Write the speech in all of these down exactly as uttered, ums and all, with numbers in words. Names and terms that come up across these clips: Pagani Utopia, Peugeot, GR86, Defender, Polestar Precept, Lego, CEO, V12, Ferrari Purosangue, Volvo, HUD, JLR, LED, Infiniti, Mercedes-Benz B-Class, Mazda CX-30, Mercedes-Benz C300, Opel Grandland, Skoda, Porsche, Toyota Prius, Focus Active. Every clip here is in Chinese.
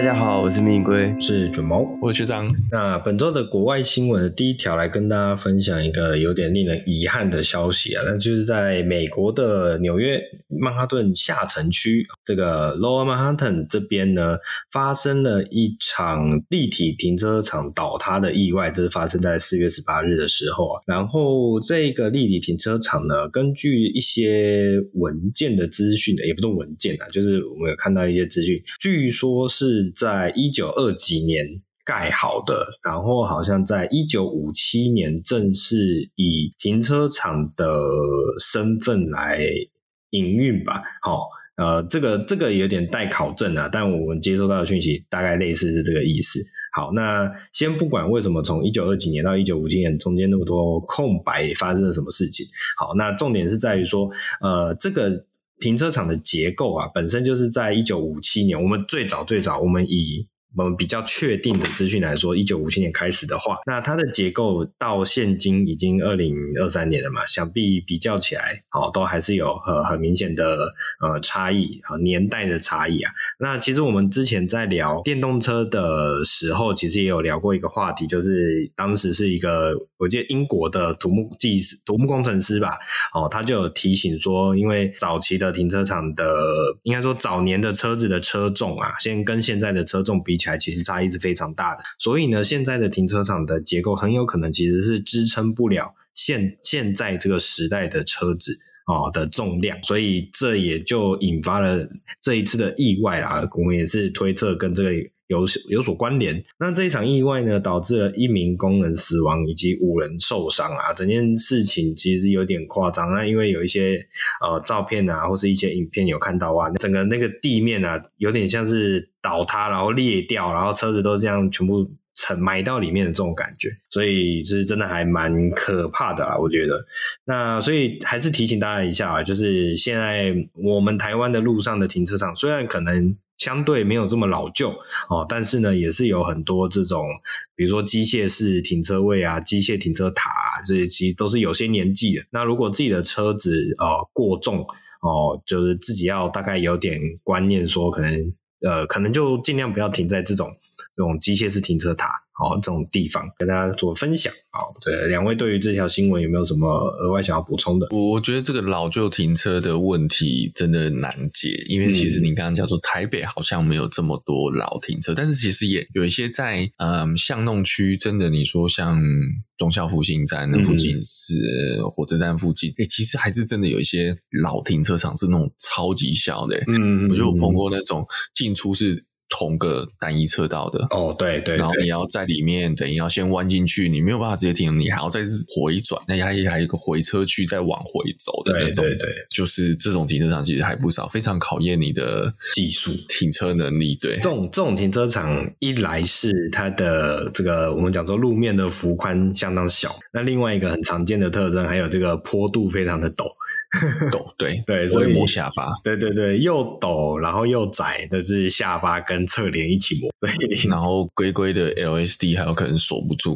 大家好，我是命龟，是准猫，我是张。那本周的国外新闻的第一条，来跟大家分享一个有点令人遗憾的消息啊，那就是在美国的纽约曼哈顿下城区这个 Lower Manhattan 这边呢，发生了一场立体停车场倒塌的意外，这是发生在四月十八日的时候啊。然后这个立体停车场呢，根据一些文件的资讯，也不是文件啊，就是我们有看到一些资讯，据说是在一九二几年盖好的，然后好像在一九五七年正式以停车场的身份来营运吧。好、哦，呃，这个这个有点待考证啊，但我们接收到的讯息大概类似是这个意思。好，那先不管为什么从一九二几年到一九五七年中间那么多空白发生了什么事情。好，那重点是在于说，呃，这个停车场的结构啊，本身就是在一九五七年，我们最早最早，我们以我们比较确定的资讯来说一九五七年开始的话，那它的结构到现今已经二零二三年了嘛，想必比较起来、哦、都还是有、呃、很明显的、呃、差异、呃、年代的差异啊。那其实我们之前在聊电动车的时候，其实也有聊过一个话题，就是当时是一个我记得英国的土木技师土木工程师吧、哦、他就有提醒说，因为早期的停车场的应该说早年的车子的车重啊，先跟现在的车重比起来其实差异是非常大的，所以呢，现在的停车场的结构很有可能其实是支撑不了现现在这个时代的车子哦的重量，所以这也就引发了这一次的意外啦。我们也是推测跟这个有有所关联。那这一场意外呢，导致了一名工人死亡以及五人受伤啊。整件事情其实有点夸张，那因为有一些呃照片啊，或是一些影片有看到啊，整个那个地面啊，有点像是倒塌，然后裂掉，然后车子都这样全部沉埋到里面的这种感觉，所以是真的还蛮可怕的啦，我觉得。那所以还是提醒大家一下啊，就是现在我们台湾的路上的停车场，虽然可能相对没有这么老旧哦，但是呢，也是有很多这种，比如说机械式停车位啊、机械停车塔啊，这些其实都是有些年纪的。那如果自己的车子呃过重哦，就是自己要大概有点观念说，可能呃，可能就尽量不要停在这种这种机械式停车塔哦这种地方，跟大家做分享啊、哦。对，两位对于这条新闻有没有什么额外想要补充的？我我觉得这个老旧停车的问题真的难解，因为其实你刚刚讲说台北好像没有这么多老停车，但是其实也有一些在嗯巷弄区，真的你说像忠孝复兴站那附近是、嗯、火车站附近、欸、其实还是真的有一些老停车场是那种超级小的、欸嗯、我觉得我碰过那种进出是同个单一车道的哦，对 对, 对，然后你要在里面等于要先弯进去，你没有办法直接停，你还要再回转，那还有一个回车区再往回走的那种，对对对，就是这种停车场其实还不少，非常考验你的技术、停车能力。对，这种这种停车场一来是它的这个我们讲说路面的幅宽相当小，那另外一个很常见的特征还有这个坡度非常的陡。陡，对对，所以磨下巴，对对对，又陡然后又窄，就是下巴跟侧脸一起磨，然后龟龟的 L S D 还有可能锁不住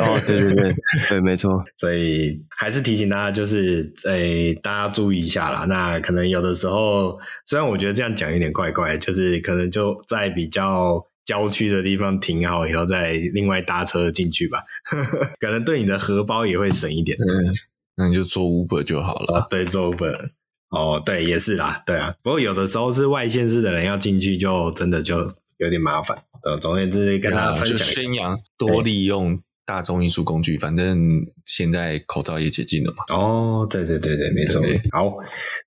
哦，对对对对，没错，所以还是提醒大家，就是诶，大家注意一下啦。那可能有的时候，虽然我觉得这样讲有点怪怪，就是可能就在比较郊区的地方停好以后，再另外搭车进去吧可能对你的荷包也会省一点。嗯，那你就做 Uber 就好了、哦、对，做 Uber 哦，对，也是啦，对啊，不过有的时候是外县市的人要进去就真的就有点麻烦，总而言之跟大家分享、啊、就宣扬多利用大众运输工具，反正现在口罩也解禁了嘛。哦，对对对对，没错。对对，好，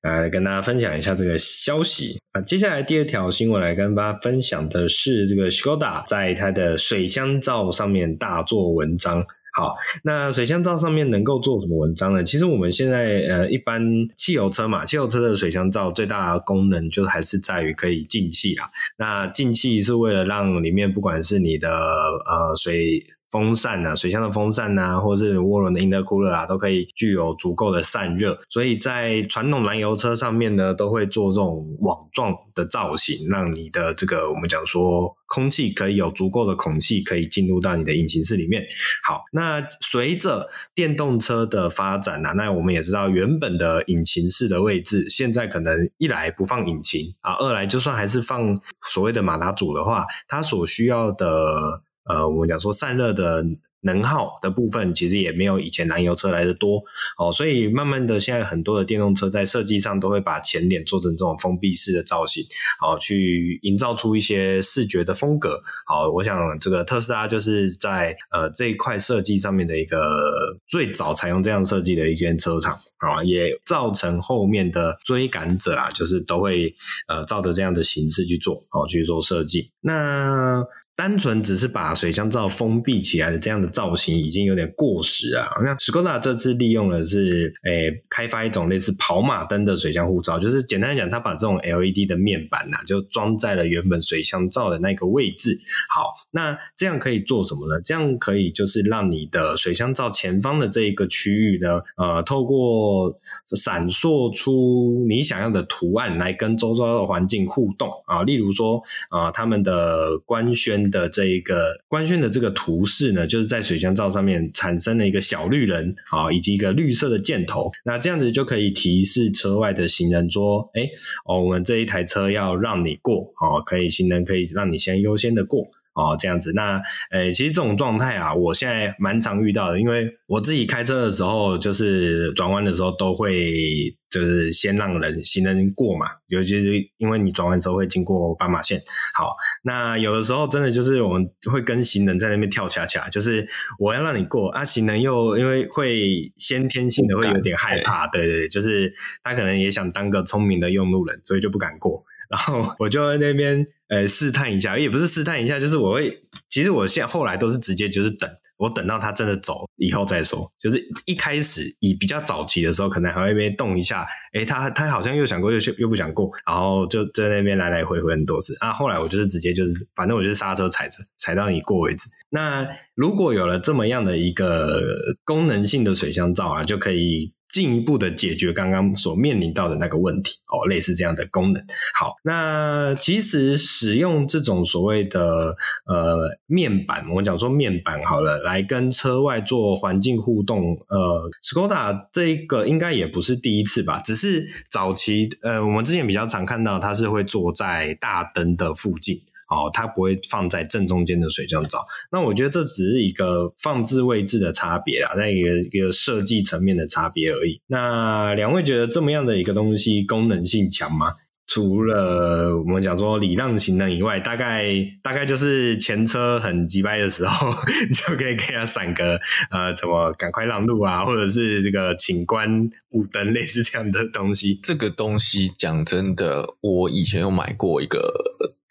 来跟大家分享一下这个消息。啊，接下来第二条新闻来跟大家分享的是这个 Skoda 在它的水箱罩上面大做文章。好，那水箱罩上面能够做什么文章呢？其实我们现在呃，一般汽油车嘛，汽油车的水箱罩最大的功能就还是在于可以进气啦。那进气是为了让里面不管是你的呃水风扇啊，水箱的风扇啊，或是涡轮的 intercooler 啊，都可以具有足够的散热。所以在传统燃油车上面呢，都会做这种网状的造型，让你的这个我们讲说空气可以有足够的空气可以进入到你的引擎室里面。好，那随着电动车的发展啊，那我们也知道原本的引擎室的位置现在可能一来不放引擎啊，二来就算还是放所谓的马达组的话，它所需要的呃，我们讲说散热的能耗的部分其实也没有以前燃油车来的多哦，所以慢慢的现在很多的电动车在设计上都会把前脸做成这种封闭式的造型哦，去营造出一些视觉的风格。好，我想这个特斯拉就是在呃这一块设计上面的一个最早采用这样设计的一间车厂啊，也造成后面的追赶者啊，就是都会呃照着这样的形式去做哦，去做设计。那单纯只是把水箱罩封闭起来的这样的造型已经有点过时啊。那 Skoda 这次利用的是诶开发一种类似跑马灯的水箱护罩，就是简单讲，它把这种 L E D 的面板啊就装在了原本水箱罩的那个位置。好，那这样可以做什么呢？这样可以就是让你的水箱罩前方的这一个区域呢，呃，透过闪烁出你想要的图案来跟周遭的环境互动啊。例如说啊，他们的官宣的这一个官宣的这个图示呢，就是在水箱罩上面产生了一个小绿人啊，以及一个绿色的箭头，那这样子就可以提示车外的行人说，哎、哦，我们这一台车要让你过哦，可以行人可以让你先优先的过哦，这样子。那呃，其实这种状态啊，我现在蛮常遇到的，因为我自己开车的时候，就是转弯的时候都会。就是先让人行人过嘛，尤其是因为你转弯之后会经过斑马线。好，那有的时候真的就是我们会跟行人在那边跳恰恰，就是我要让你过啊，行人又因为会先天性的会有点害怕，对对对，就是他可能也想当个聪明的用路人，所以就不敢过。然后我就在那边呃试探一下，也不是试探一下，就是我会，其实我现在后来都是直接就是等。我等到他真的走以后再说，就是一开始以比较早期的时候可能还会被动一下，诶他他好像又想过 又, 又不想过，然后就在那边来来回回很多次啊。后来我就是直接就是反正我就是刹车踩着踩到你过为止。那如果有了这么样的一个功能性的水箱罩啊，就可以进一步的解决刚刚所面临到的那个问题哦，类似这样的功能。好，那其实使用这种所谓的呃面板，我们讲说面板好了，来跟车外做环境互动，呃 Skoda 这个应该也不是第一次吧，只是早期呃我们之前比较常看到它是会坐在大灯的附近哦，它不会放在正中间的水箱罩。那我觉得这只是一个放置位置的差别啦，那一个一个设计层面的差别而已。那两位觉得这么样的一个东西功能性强吗？除了我们讲说礼让行人以外，大概大概就是前车很急掰的时候，你就可以给他闪个呃，怎么赶快让路啊，或者是这个请关雾灯，类似这样的东西。这个东西讲真的，我以前有买过一个。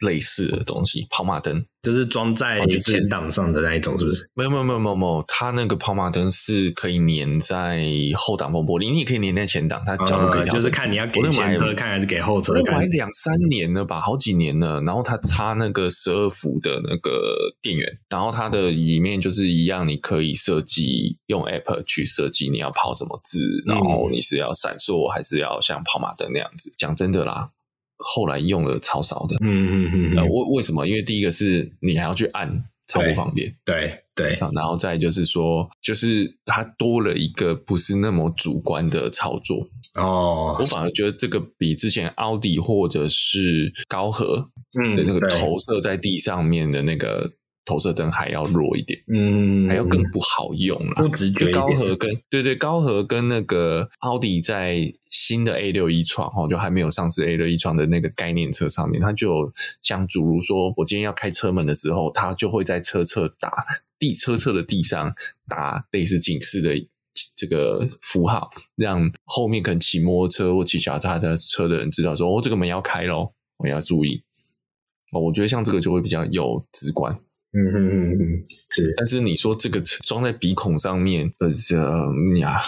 类似的东西，跑马灯就是装在前挡上的那一种，是不是？没有没有没有没有，它那个跑马灯是可以粘在后挡风玻璃，你也可以粘在前挡，它角度可以调整、嗯。就是看你要给前车看还是给后车看。我买两三年了吧，好几年了。然后它插那个十二伏的那个电源，然后它的里面就是一样，你可以设计用 app 去设计你要跑什么字，然后你是要闪烁还是要像跑马灯那样子。讲真的啦。后来用了超少的，嗯嗯嗯，呃，为什么？因为第一个是你还要去按，超不方便，对对，啊，然后再就是说，就是它多了一个不是那么主观的操作哦，我反而觉得这个比之前奥迪或者是高和的那个投射在地上面的那个。投射灯还要弱一点，嗯，还要更不好用啦，不直觉一点。高和跟对对，高和跟那个奥迪在新的 A 六十一 创齁，就还没有上市 A 六十一 创的那个概念车上面，它就有像主如说，我今天要开车门的时候，它就会在车侧打地车侧的地上打类似警示的这个符号，让后面可能骑摩托车或骑脚踏车的人知道说，哦，这个门要开咯，我要注意。哦，我觉得像这个就会比较有直观。嗯嗯嗯嗯，是。但是你说这个装在鼻孔上面，呃呀，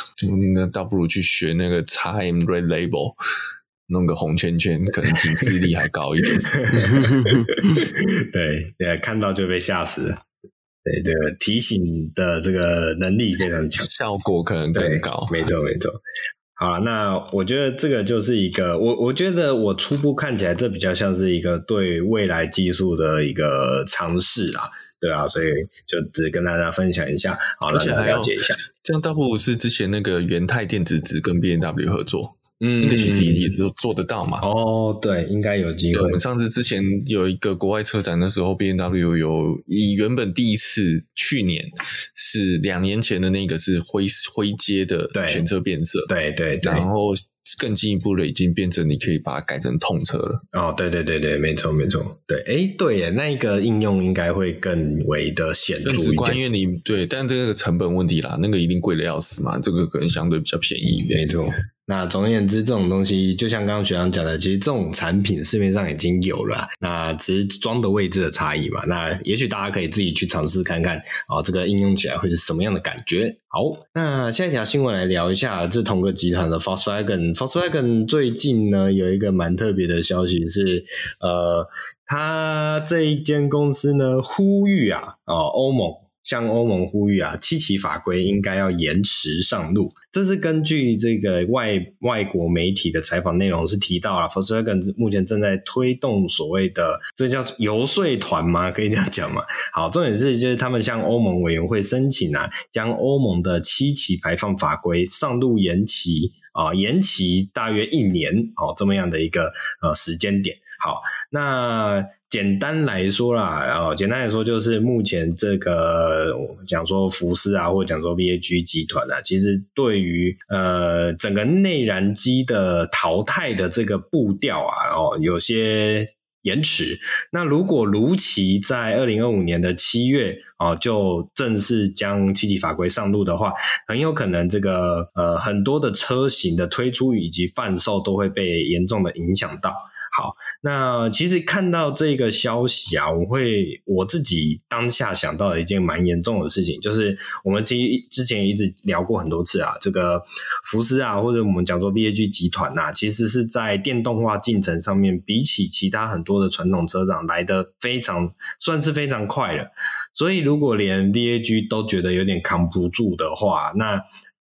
那倒不如去学那个 X M Red Label， 弄个红圈圈，可能警示力还高一点。对对，看到就被吓死了。对，这个提醒的这个能力非常强，效果可能更高。没错没错。好啦，那我觉得这个就是一个我我觉得我初步看起来这比较像是一个对未来技术的一个尝试啦，对啊，所以就只跟大家分享一下，好让大家了解一下。这样倒不如是之前那个元泰电子只跟 B M W 合作，嗯，那个其实也是做得到嘛。哦，对，应该有机会。我们上次之前有一个国外车展的时候 ，B M W 有以原本第一次去年是两年前的那个是灰灰阶的全车变色，对对对，然后更进一步的已经变成你可以把它改成痛车了。哦，对对对对，没错没错，对，哎，对耶，那一个应用应该会更为的显著一点，因为你对，但这个成本问题啦，那个一定贵的要死嘛，这个可能相对比较便宜，没错。那总而言之，这种东西就像刚刚学长讲的，其实这种产品市面上已经有了，那只是装的位置的差异嘛。那也许大家可以自己去尝试看看，哦，这个应用起来会是什么样的感觉。好，那下一条新闻来聊一下，这同个集团的 Volkswagen。Volkswagen 最近呢有一个蛮特别的消息是，呃，它这一间公司呢呼吁啊，哦，欧盟。向欧盟呼吁啊，七期法规应该要延迟上路。这是根据这个外外国媒体的采访内容是提到啊 Volkswagen 目前正在推动所谓的这叫游说团吗？可以这样讲吗？好，重点是就是他们向欧盟委员会申请啊，将欧盟的七期排放法规上路延期啊、呃，延期大约一年哦，这么样的一个呃时间点。好，那简单来说啦，哦，简单来说就是目前这个讲说福斯啊，或者讲说 V A G 集团啊，其实对于呃整个内燃机的淘汰的这个步调啊，哦，有些延迟。那如果如期在二零二五年的七月啊、哦，就正式将七期法规上路的话，很有可能这个呃很多的车型的推出以及贩售都会被严重的影响到。好，那其实看到这个消息啊，我会我自己当下想到的一件蛮严重的事情，就是我们其实之前一直聊过很多次啊，这个福斯啊，或者我们讲说 B A G 集团啊，其实是在电动化进程上面，比起其他很多的传统车厂来得非常算是非常快了。所以如果连 B A G 都觉得有点扛不住的话，那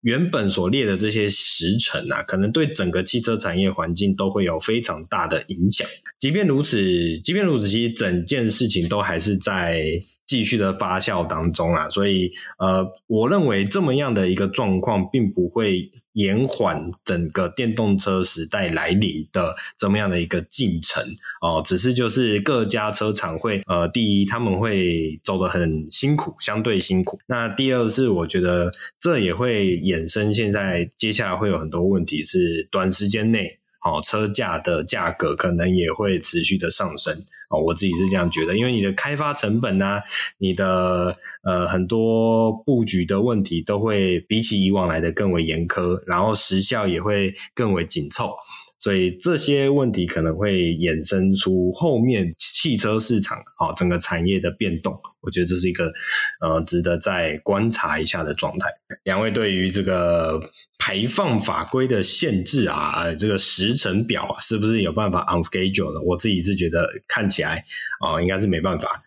原本所列的这些时程啊，可能对整个汽车产业环境都会有非常大的影响。即便如此，即便如此，其实整件事情都还是在继续的发酵当中啊。所以，呃，我认为这么样的一个状况，并不会延缓整个电动车时代来临的怎么样的一个进程哦，只是就是各家车厂会呃，第一他们会走得很辛苦，相对辛苦。那第二是我觉得这也会衍生现在接下来会有很多问题是短时间内哦，车价的价格可能也会持续的上升。哦，我自己是这样觉得，因为你的开发成本啊，你的呃很多布局的问题都会比起以往来的更为严苛，然后时效也会更为紧凑，所以这些问题可能会衍生出后面汽车市场哦整个产业的变动。我觉得这是一个呃值得再观察一下的状态。两位对于这个排放法规的限制啊，这个时程表啊，是不是有办法 on schedule 呢？我自己是觉得看起来啊、呃，应该是没办法。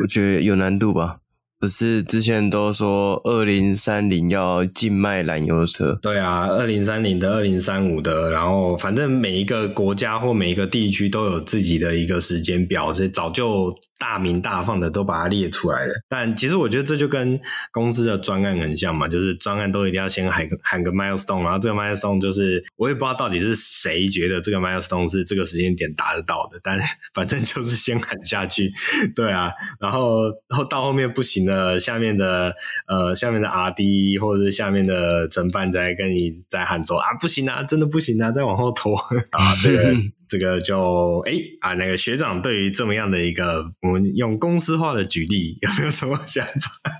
我觉得有难度吧？不是之前都说二零三零要禁卖燃油车？对啊， 二零三零的二零三五的，然后反正每一个国家或每一个地区都有自己的一个时间表，所以早就大名大放的都把它列出来了。但其实我觉得这就跟公司的专案很像嘛，就是专案都一定要先喊个喊个 milestone， 然后这个 milestone 就是我也不知道到底是谁觉得这个 milestone 是这个时间点达得到的，但反正就是先喊下去。对啊，然后到后面不行了，下面的呃下面的 R D 或者是下面的承办再跟你再喊说啊不行啊，真的不行啊，再往后拖啊，这个这个就哎啊，那个学长对于这么样的一个我们用公司化的举例有没有什么想法？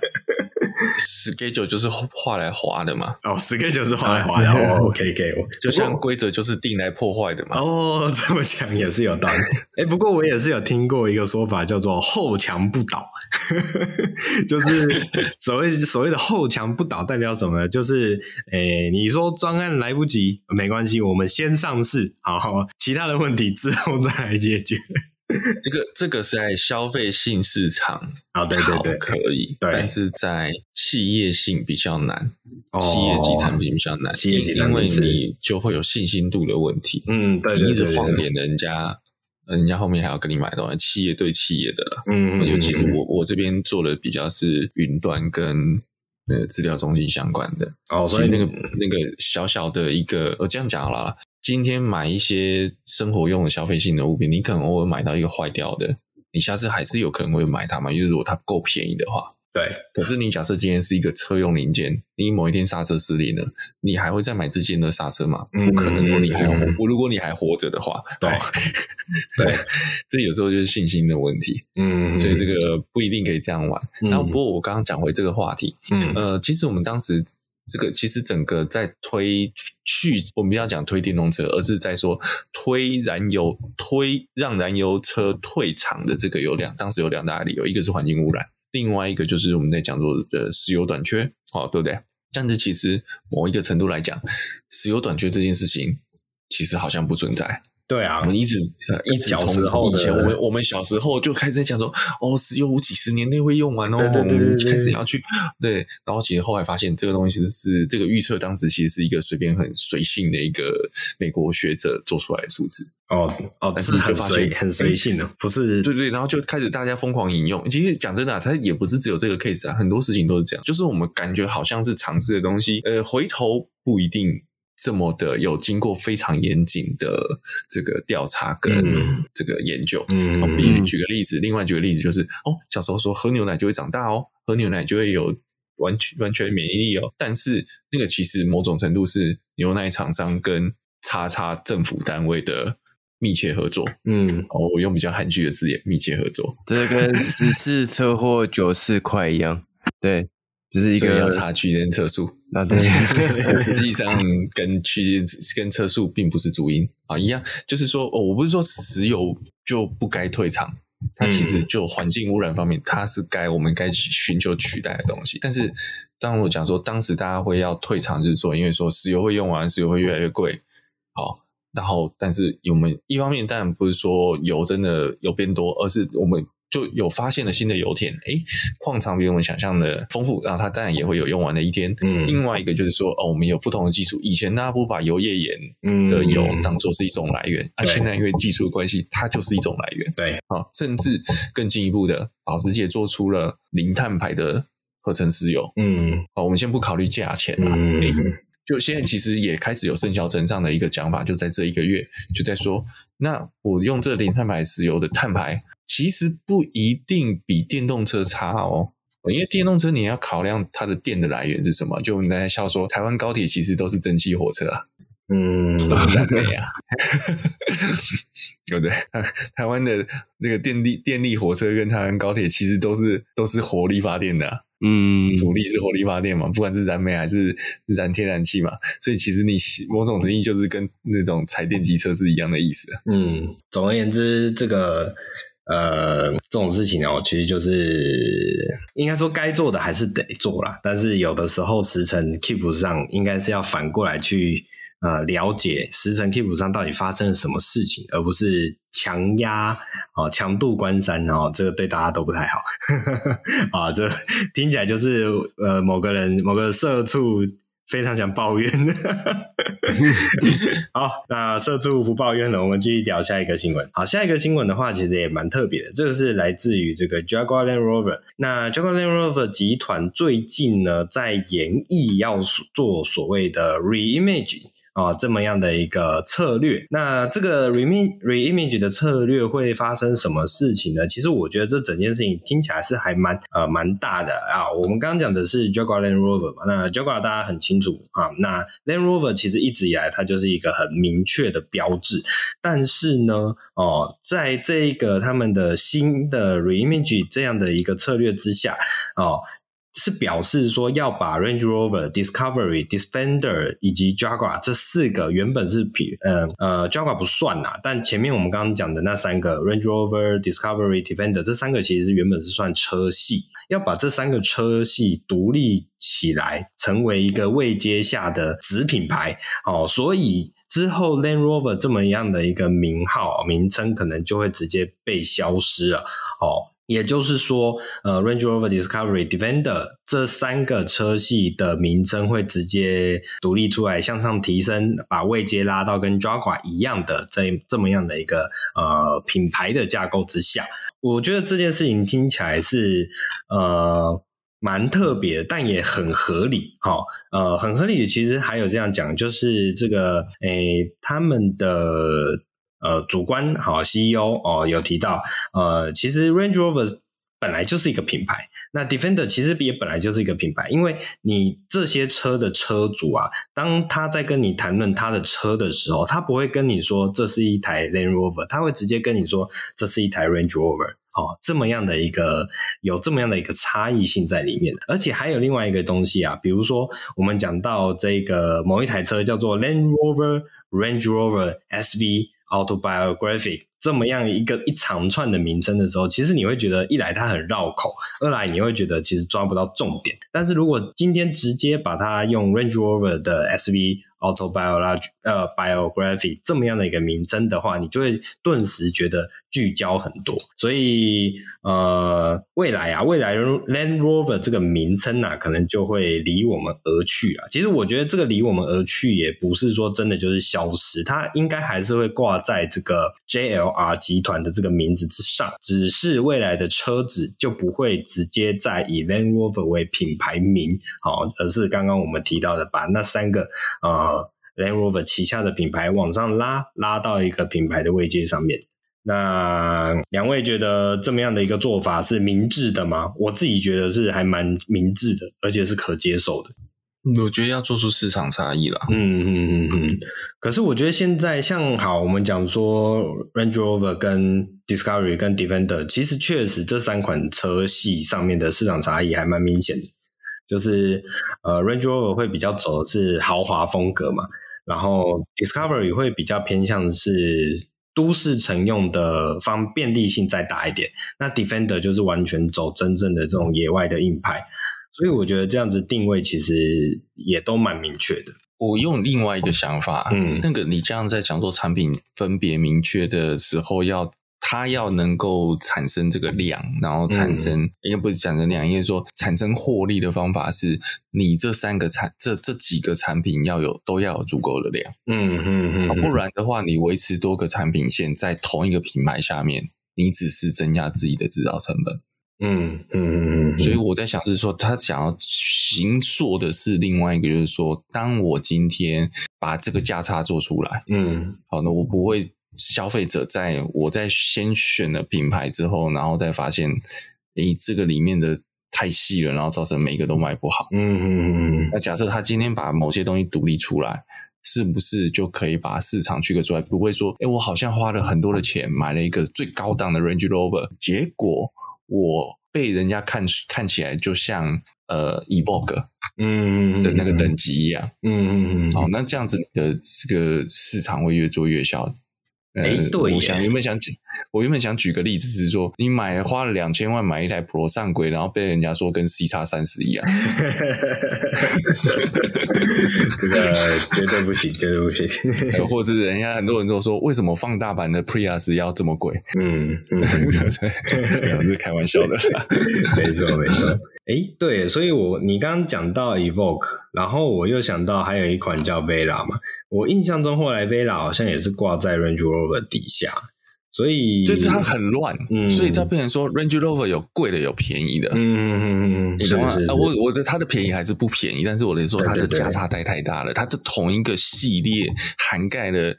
schedule 就是画来划的嘛。哦， schedule 是画来划的。哦 OK OK， 就像规则就是定来破坏的嘛。哦，这么讲也是有道理。哎，不过我也是有听过一个说法叫做后墙不倒。就是所谓所谓的后墙不倒代表什么呢？就是诶，你说专案来不及没关系，我们先上市，好，其他的问题之后再来解决。这个这个是在消费性市场好、oh, 对对对可以对，但是在企业性比较难、oh, 企业级产品比较难企业级产品因为你就会有信心度的问题嗯，对对对对对你一直晃点人家人家后面还要跟你买东西企业对企业的啦嗯，尤其是我我这边做的比较是云端跟呃资料中心相关的哦，所以那个那个小小的一个我这样讲好了啦今天买一些生活用的消费性的物品你可能偶尔买到一个坏掉的你下次还是有可能会买它嘛因为如果它够便宜的话对可是你假设今天是一个车用零件你某一天刹车失灵了你还会再买之前的刹车吗不可能如果你还活、嗯、如果你还活着的话对、哦、对这有时候就是信心的问题嗯，所以这个不一定可以这样玩、嗯、然后不过我刚刚讲回这个话题、嗯、呃，其实我们当时这个其实整个在推去，我们不要讲推电动车，而是在说推燃油、推让燃油车退场的这个有两，当时有两大理由，一个是环境污染，另外一个就是我们在讲说的石油短缺，哦，对不对？但是其实某一个程度来讲，石油短缺这件事情其实好像不存在。对啊，我们一直一直从以前我们我们小时候就开始在讲说，哦，石油几十年内会用完哦，对对对对对我们开始要去对，然后其实后来发现这个东西是这个预测，当时其实是一个随便很随性的一个美国学者做出来的数字。哦哦，但是就发现很随性的、啊，不是对对，然后就开始大家疯狂引用。其实讲真的、啊，它也不是只有这个 case 啊，很多事情都是这样，就是我们感觉好像是尝试的东西，呃，回头不一定。这么的有经过非常严谨的这个调查跟这个研究，嗯，哦、比如举个例子，另外举个例子就是，哦，小时候说喝牛奶就会长大哦，喝牛奶就会有完全完全免疫力哦，但是那个其实某种程度是牛奶厂商跟叉叉政府单位的密切合作，嗯，哦，我用比较含蓄的字眼，密切合作，这跟十次车祸九次快一样，对。就是一个要查区间测速，那对，实际上跟区间跟测速并不是主因啊，一样。就是说，哦，我不是说石油就不该退场，它其实就环境污染方面，它是该我们该寻求取代的东西。但是，当我讲说当时大家会要退场，就是说，因为说石油会用完，石油会越来越贵，好。然后，但是我们一方面当然不是说油真的有变多，而是我们。就有发现了新的油田，诶，矿场比我们想象的丰富，然后它当然也会有用完的一天。嗯，另外一个就是说，哦，我们有不同的技术。以前大家不把油页岩的油当作是一种来源，嗯、啊，现在因为技术的关系，它就是一种来源。对，啊，甚至更进一步的，保时捷做出了零碳排的合成石油。嗯，啊，我们先不考虑价钱啦，嗯，诶，就现在其实也开始有盛销真上的一个讲法，就在这一个月就在说，那我用这零碳排石油的碳排。其实不一定比电动车差哦，因为电动车你要考量它的电的来源是什么。就我们大家笑说，台湾高铁其实都是蒸汽火车啊，嗯，都是燃煤啊，对不对？台湾的那个电力电力火车跟台湾高铁其实都是都是火力发电的、啊，嗯，主力是火力发电嘛，不管是燃煤还是燃天然气嘛，所以其实你某种程度就是跟那种柴电机车是一样的意思、啊。嗯，总而言之，这个。呃，这种事情哦，其实就是应该说该做的还是得做啦，但是有的时候时程 keep 不上，应该是要反过来去呃了解时程 keep 不上到底发生了什么事情，而不是强压哦，强度关山哦，这个对大家都不太好啊。这听起来就是呃某个人某个社畜。非常想抱怨好，那社畜不抱怨了，我们继续聊下一个新闻。好，下一个新闻的话其实也蛮特别的，这个是来自于这个 Jaguar Land Rover。 那 Jaguar Land Rover 集团最近呢在研议要做所谓的 reimage啊、哦，这么样的一个策略。那这个 reimage 的策略会发生什么事情呢？其实我觉得这整件事情听起来是还蛮呃蛮大的啊。我们刚刚讲的是 Jaguar Land Rover 嘛，那 Jaguar 大家很清楚啊。那 Land Rover 其实一直以来它就是一个很明确的标志，但是呢，哦，在这个他们的新的 reimage 这样的一个策略之下，哦。是表示说要把 Range Rover、Discovery、Defender 以及 Jaguar 这四个原本是呃呃 Jaguar 不算啦，但前面我们刚刚讲的那三个 Range Rover、Discovery、Defender 这三个其实原本是算车系，要把这三个车系独立起来，成为一个位阶下的子品牌。哦，所以之后 Land Rover 这么样的一个名号名称可能就会直接被消失了哦。也就是说呃 Range Rover Discovery Defender 这三个车系的名称会直接独立出来向上提升，把位阶拉到跟 Jaguar 一样的这这么样的一个呃品牌的架构之下。我觉得这件事情听起来是呃蛮特别，但也很合理齁、哦、呃很合理的。其实还有这样讲，就是这个诶他们的呃，主观好 C E O 哦有提到，呃，其实 Range Rover 本来就是一个品牌，那 Defender 其实也本来就是一个品牌，因为你这些车的车主啊，当他在跟你谈论他的车的时候，他不会跟你说这是一台 Range Rover， 他会直接跟你说这是一台 Range Rover。哦，这么样的一个有这么样的一个差异性在里面，而且还有另外一个东西啊，比如说我们讲到这个某一台车叫做 Land Rover Range Rover S V Autobiographic 这么样一个一长串的名称的时候，其实你会觉得一来它很绕口，二来你会觉得其实抓不到重点。但是如果今天直接把它用 Range Rover 的 S V Autobiographic、呃、Biography 这么样的一个名称的话，你就会顿时觉得聚焦很多。所以呃，未来啊未来 Land Rover 这个名称啊可能就会离我们而去啊。其实我觉得这个离我们而去也不是说真的就是消失，它应该还是会挂在这个 J L R 集团的这个名字之上，只是未来的车子就不会直接再以 Land Rover 为品牌名、哦、而是刚刚我们提到的把那三个呃Land Rover 旗下的品牌往上拉，拉到一个品牌的位阶上面。那两位觉得这么样的一个做法是明智的吗？我自己觉得是还蛮明智的，而且是可接受的。我觉得要做出市场差异啦。嗯嗯嗯嗯。可是我觉得现在像好，我们讲说 Range Rover 跟 Discovery 跟 Defender， 其实确实这三款车系上面的市场差异还蛮明显的。就是呃 Range Rover 会比较走的是豪华风格嘛，然后 Discovery 会比较偏向是都市乘用的方便利性再大一点，那 Defender 就是完全走真正的这种野外的硬派，所以我觉得这样子定位其实也都蛮明确的。我用另外一个想法，嗯，那个你这样在讲做产品分别明确的时候要。它要能够产生这个量，然后产生也、嗯、不是产生量，因为说产生获利的方法是你这三个产这这几个产品要有都要有足够的量，嗯嗯嗯，不然的话你维持多个产品线在同一个品牌下面，你只是增加自己的制造成本，嗯嗯嗯，所以我在想是说他想要行做的是另外一个，就是说当我今天把这个价差做出来，嗯，好，那我不会。消费者在我在先选了品牌之后，然后再发现，诶，这个里面的太细了，然后造成每一个都卖不好。嗯嗯嗯。那假设他今天把某些东西独立出来，是不是就可以把市场区隔出来？不会说，诶，我好像花了很多的钱买了一个最高档的 Range Rover， 结果我被人家看看起来就像呃 Evoque 嗯的那个等级一样。嗯嗯嗯。好，那这样子你的这个市场会越做越小。诶、欸、对、呃、我想原本想举我原本想举个例子是说你买花了两千万买一台 Purosangue， 然后被人家说跟 C X 三十 一样。这个绝对不行绝对不行。或者人家很多人都说为什么放大版的 Prius 要这么贵，嗯嗯对，我是开玩笑的啦。没错没错。诶对，所以我你刚刚讲到 Evoque， 然后我又想到还有一款叫 Vela 嘛。我印象中后来 Vela 好像也是挂在 Range Rover 底下，所以就是它很乱、嗯、所以它变成说 Range Rover 有贵的有便宜的，嗯嗯嗯，你懂吗？是是是、啊、我我的它的便宜还是不便宜，但是我得说它的价差带太大了，它的同一个系列涵盖了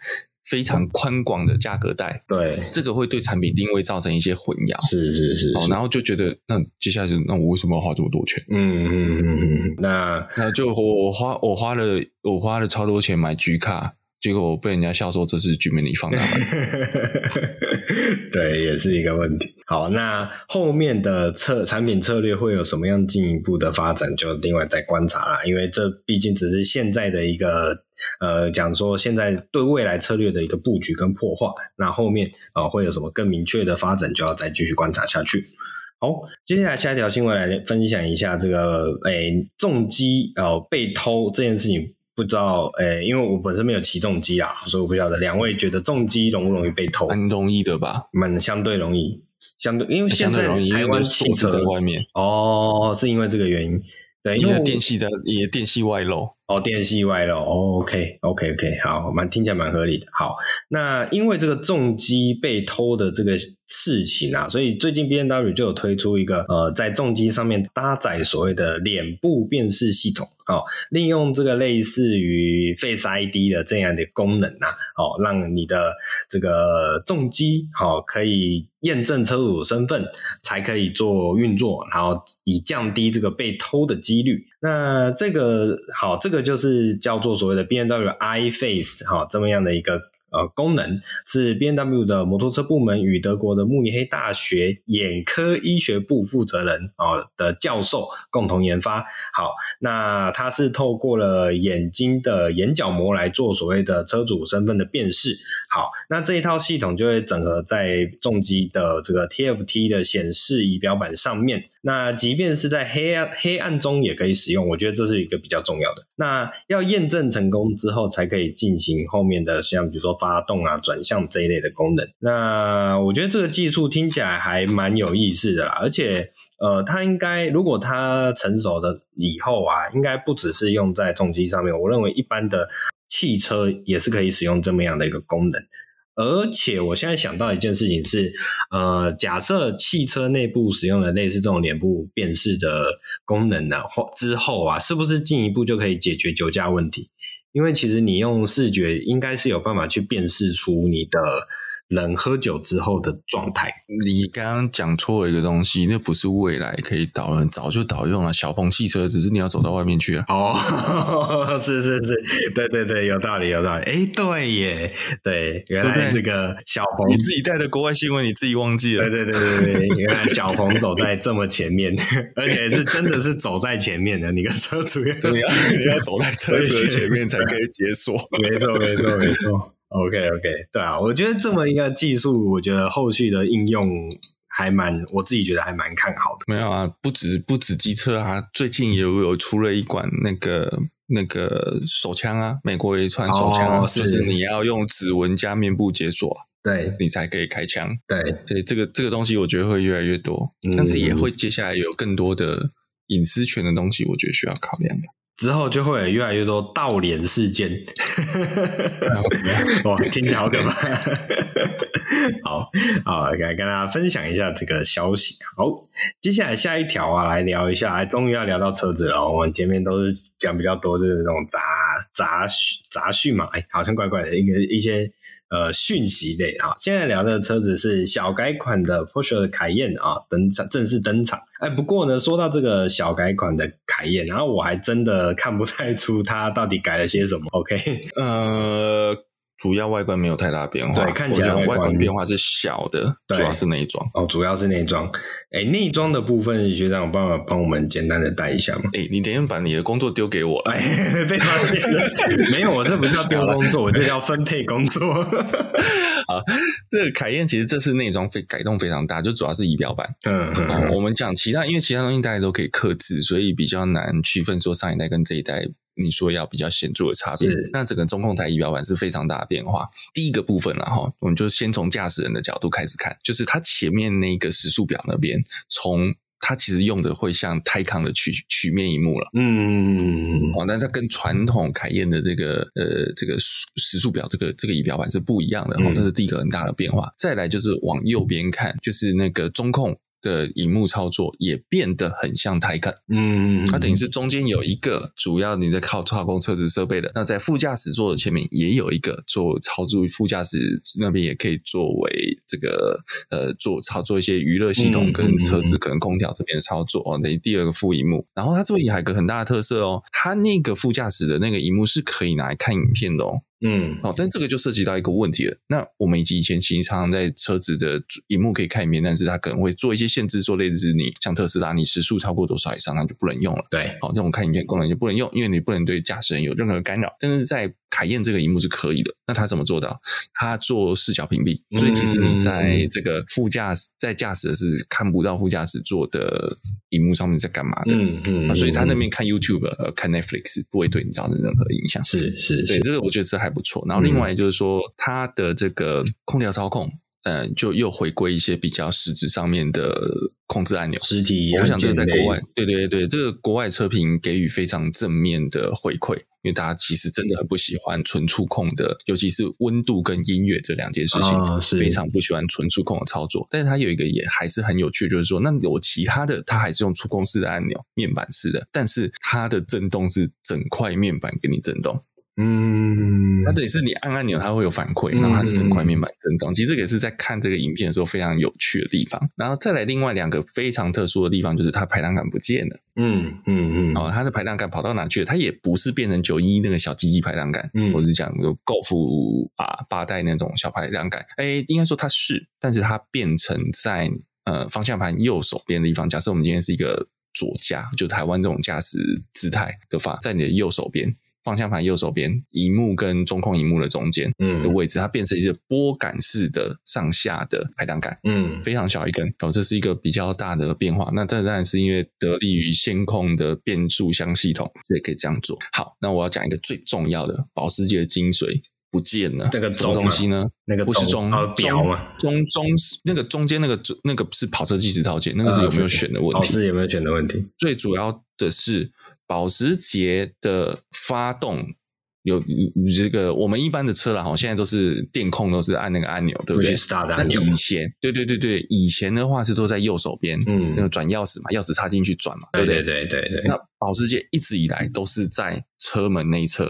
非常宽广的价格带，对，这个会对产品定位造成一些混淆，是是 是, 是、哦，然后就觉得那接下来就那我为什么要花这么多钱？嗯嗯嗯嗯，那那就我我花我花了我花了超多钱买 G 卡，结果我被人家笑说这是 G 迷你放大版，对，也是一个问题。好，那后面的策产品策略会有什么样进一步的发展，就另外再观察啦，因为这毕竟只是现在的一个。呃，讲说现在对未来策略的一个布局跟破坏，那后面啊、呃、会有什么更明确的发展，就要再继续观察下去。好，接下来下一条新闻来分享一下这个，诶，重机呃被偷这件事情。不知道，诶，因为我本身没有骑重机啦，所以我不晓得两位觉得重机容不容易被偷？蛮容易的吧，蛮相对容易，相对因为现在台湾汽车在外面哦，是因为这个原因，对，因为电器的也电器外漏哦，电器外漏、哦、，OK OK OK， 好，蛮听起来蛮合理的。好，那因为这个重机被偷的这个事情啊，所以最近 B M W 就有推出一个呃，在重机上面搭载所谓的脸部辨识系统。哦，利用这个类似于 Face I D 的这样的功能啊，哦，让你的这个重机好、哦、可以验证车主身份，才可以做运作，然后以降低这个被偷的几率。那这个好，这个就是叫做所谓的 B M W iFace 好、哦、这么样的一个呃功能，是 B M W 的摩托车部门与德国的慕尼黑大学眼科医学部负责人、哦、的教授共同研发。好，那它是透过了眼睛的眼角膜来做所谓的车主身份的辨识。好，那这一套系统就会整合在重机的这个 T F T 的显示仪表板上面。那即便是在黑暗黑暗中也可以使用，我觉得这是一个比较重要的。那要验证成功之后，才可以进行后面的像比如说发动啊、转向这一类的功能。那我觉得这个技术听起来还蛮有意思的啦，而且呃，它应该如果它成熟的以后啊，应该不只是用在重机上面，我认为一般的汽车也是可以使用这么样的一个功能。而且我现在想到一件事情是，呃，假设汽车内部使用了类似这种脸部辨识的功能呢、啊，之后啊，是不是进一步就可以解决酒驾问题？因为其实你用视觉应该是有办法去辨识出你的人喝酒之后的状态。你刚刚讲错了一个东西，那不是未来可以导用，早就导用了。小鹏汽车只是你要走到外面去了。哦，是是是，对对对，有道理有道理。哎，对耶，对，原来这个小鹏，你自己带的国外新闻你自己忘记了。对对对对对，原来小鹏走在这么前面，而且是真的是走在前面的。你跟车主要对、啊、你要走在车子的前面才可以解锁。没错没错没错。OK OK， 对啊，我觉得这么一个技术，我觉得后续的应用还蛮，我自己觉得还蛮看好的。没有啊，不止不止机车啊，最近也有出了一款那个那个手枪啊，美国一款手枪、啊哦，就是你要用指纹加面部解锁、啊。对，你才可以开枪。对，所以这个这个东西我觉得会越来越多，嗯、但是也会接下来有更多的隐私权的东西，我觉得需要考量的。之后就会有越来越多盗脸事件哇，听起来好可怕好好，来跟大家分享一下这个消息。好，接下来下一条啊，来聊一下，终于要聊到车子了。我们前面都是讲比较多就是那种杂杂杂讯嘛，哎，好像怪怪的一个一些呃，讯息类啊，现在聊的车子是小改款的 Porsche Cayenne 啊，登场正式登场。哎，不过呢，说到这个小改款的凯宴，然后我还真的看不太出它到底改了些什么。OK， 呃，主要外观没有太大变化，对，看起来外 观, 外观变化是小的，主要是内装哦，主要是内装。哎，内装的部分，学长有办法帮我们简单的带一下吗？哎，你等一下把你的工作丢给我了，哎，被发现了。没有，我这不是要丢工作，我这叫分配工作。好，这个凯宴其实这次内装改动非常大，就主要是仪表板。嗯嗯嗯，我们讲其他，因为其他东西大家都可以客制，所以比较难区分说上一代跟这一代。你说要比较显著的差别，那整个中控台仪表板是非常大的变化。第一个部分啊，我们就先从驾驶人的角度开始看，就是它前面那个时速表那边，从它其实用的会像 Taycan 的曲曲面萤幕了，嗯，好、哦，那它跟传统凯宴的这个呃这个时速表这个这个仪表板是不一样的，哦，这是第一个很大的变化。再来就是往右边看，就是那个中控的萤幕操作也变得很像Taycan，嗯，它等于是中间有一个主要你在靠操控车子设备的，那在副驾驶座的前面也有一个做操作，副驾驶那边也可以作为这个呃做操作一些娱乐系统跟车子可能空调这边的操作哦，等于第二个副萤幕。然后它这边还有一个很大的特色哦，它那个副驾驶的那个萤幕是可以拿来看影片的哦。嗯，好，但这个就涉及到一个问题了。那我们以及以前其实常常在车子的萤幕可以看影片，但是它可能会做一些限制，做类似你像特斯拉，你时速超过多少以上，它就不能用了。对，好，这种看影片功能就不能用，因为你不能对驾驶人有任何干扰。但是在凯宴这个萤幕是可以的。那它怎么做到？它做视角屏蔽，所以其实你在这个副驾驶在驾驶的是看不到副驾驶座的荧幕上面在干嘛的，嗯嗯、啊，所以他那边看 YouTube、呃、看 Netflix 不会对你造成任何影响，是是，对，这个我觉得这还不错。然后另外就是说，嗯、它的这个空调操控，呃，就又回归一些比较实质上面的控制按钮，实体，我想这个在国外，对对对，这个国外车评给予非常正面的回馈。因为大家其实真的很不喜欢纯触控的，尤其是温度跟音乐这两件事情、哦、非常不喜欢纯触控的操作。但是它有一个也还是很有趣，就是说那有其他的它还是用触控式的按钮，面板式的，但是它的震动是整块面板给你震动，嗯，它等于是你按按钮它会有反馈，然后它是整块面板震动、嗯、其实这个也是在看这个影片的时候非常有趣的地方。然后再来另外两个非常特殊的地方，就是它排挡杆不见了，嗯嗯嗯，哦，它的排挡杆跑到哪去了，它也不是变成九一一那个小机器排挡杆，嗯，我是讲 Golf 啊八代那种小排挡杆，诶，应该说它是，但是它变成在呃方向盘右手边的地方，假设我们今天是一个左驾，就台湾这种驾驶姿态的话，在你的右手边，方向盘右手边，萤幕跟中控萤幕的中间的位置、嗯、它变成一些拨杆式的上下的排挡杆、嗯、非常小一根、哦、这是一个比较大的变化。那这当然是因为得利于线控的变速箱系统，所以可以这样做。好，那我要讲一个最重要的保时捷的精髓不见了，那个什么东西呢？那个不是中表嘛？中中那个中间那个那个是跑车计时套件，那个是有没有选的问题？保时捷有没有选的问题？最主要的是保时捷的发动有这个，我们一般的车啦，现在都是电控，都是按那个按钮，对不对？那以前，对对对对，以前的话是都在右手边，嗯，那个转钥匙嘛，钥匙插进去转嘛，对不对？对对对对。那保时捷一直以来都是在车门内侧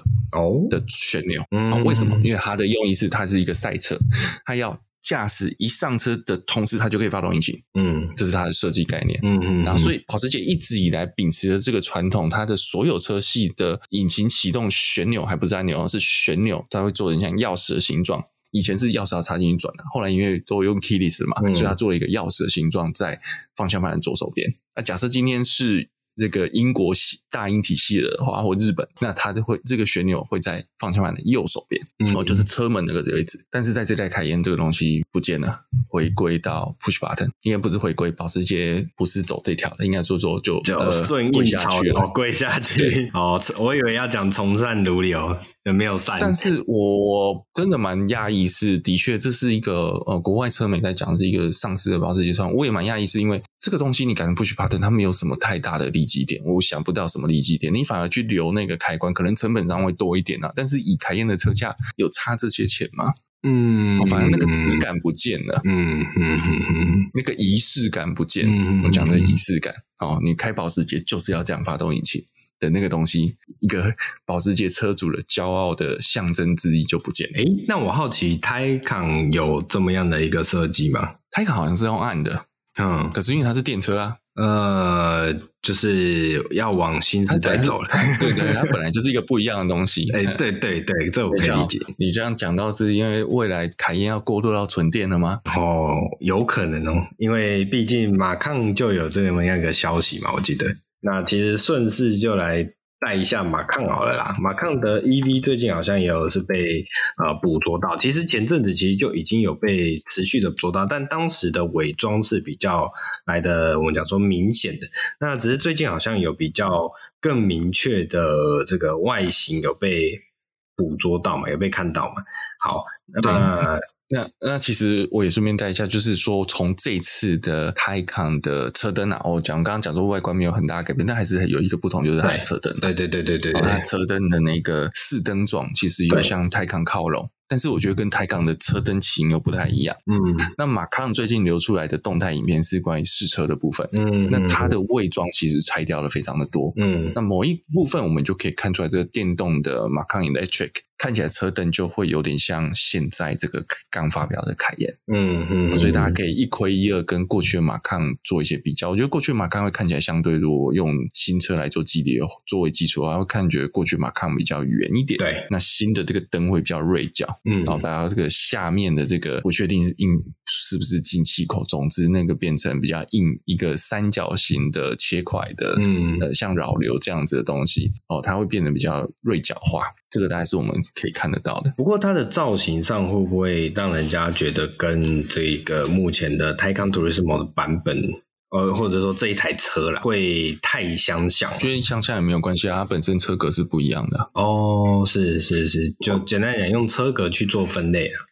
的旋钮，哦哦、为什么？因为它的用意是它是一个赛车，它要驾驶一上车的同时，它就可以发动引擎，嗯，这是它的设计概念，嗯 嗯, 嗯，然后所以保时捷一直以来秉持着这个传统，它的所有车系的引擎启动旋钮还不是按钮，是旋钮，它会做成像钥匙的形状。以前是钥匙要插进去转的，后来因为都用 keyless 嘛、嗯，所以它做了一个钥匙的形状在方向盘的左手边。那假设今天是这个英国大英体系的话，或日本，那它会这个旋钮会在方向盘的右手边、嗯哦，就是车门那个位置。但是在这代凯宴这个东西不见了，回归到 push button， 应该不是回归，保时捷不是走这条的，应该说说就顺应潮流跪下去。哦，我以为要讲从善如流，没有善。但是我真的蛮讶异，是的确这是一个呃国外车媒在讲是一个上市的保时捷传，我也蛮讶异，是因为这个东西你改成 push button， 它没有什么太大的力。我想不到什么利基点，你反而去留那个开关，可能成本上会多一点啊。但是以凯宴的车价，有差这些钱吗？嗯，反正那个质感不见了，嗯嗯嗯嗯，那个仪式感不见了。嗯、我讲的仪式感、嗯、哦，你开保时捷就是要这样发动引擎的那个东西，一个保时捷车主的骄傲的象征之一就不见了。诶，那我好奇，Taycan有这么样的一个设计吗？Taycan好像是用按的，嗯，可是因为它是电车啊。呃，就是要往新时代走了，对对，它本来就是一个不一样的东西。哎、欸，对对对，这我可以理解。你这样讲到是因为未来凯宴要过渡到纯电了吗？哦，有可能哦，因为毕竟马抗就有这么样一个消息嘛，我记得。那其实顺势就来带一下马抗好了啦，马抗的 E V 最近好像也有是被呃捕捉到，其实前阵子其实就已经有被持续的捉到，但当时的伪装是比较来的我们讲说明显的，那只是最近好像有比较更明确的这个外形有被捕捉到嘛，有被看到嘛。好，那那那其实我也顺便带一下，就是说从这次的 Taycan 的车灯啊，我讲刚刚讲说外观没有很大改变，但还是有一个不同，就是它的车灯，对对对对对对，它车灯的那个四灯状其实有向 Taycan 靠拢，但是我觉得跟 Taycan 的车灯型又不太一样。嗯，那马抗最近流出来的动态影片是关于试车的部分，嗯，那它的伪装其实拆掉了非常的多，嗯，那某一部分我们就可以看出来，这个电动的马抗 Electric。看起来车灯就会有点像现在这个刚发表的凯宴，嗯嗯，所以大家可以一窥一二，跟过去的马抗做一些比较。我觉得过去的马抗会看起来相对，如果用新车来做基底作为基础，它会看觉得过去马抗比较圆一点。对，那新的这个灯会比较锐角，嗯，然后大家这个下面的这个不确定硬是不是进气口，总之那个变成比较硬一个三角形的切块的，嗯，呃，像扰流这样子的东西，哦，它会变得比较锐角化。这个大概是我们可以看得到的。不过它的造型上会不会让人家觉得跟这个目前的Taycan Turismo的版本呃，或者说这一台车啦，会太相像了。觉得相像也没有关系啊，它本身车格是不一样的、啊。哦，是是是，就简单讲，用车格去做分类了、啊，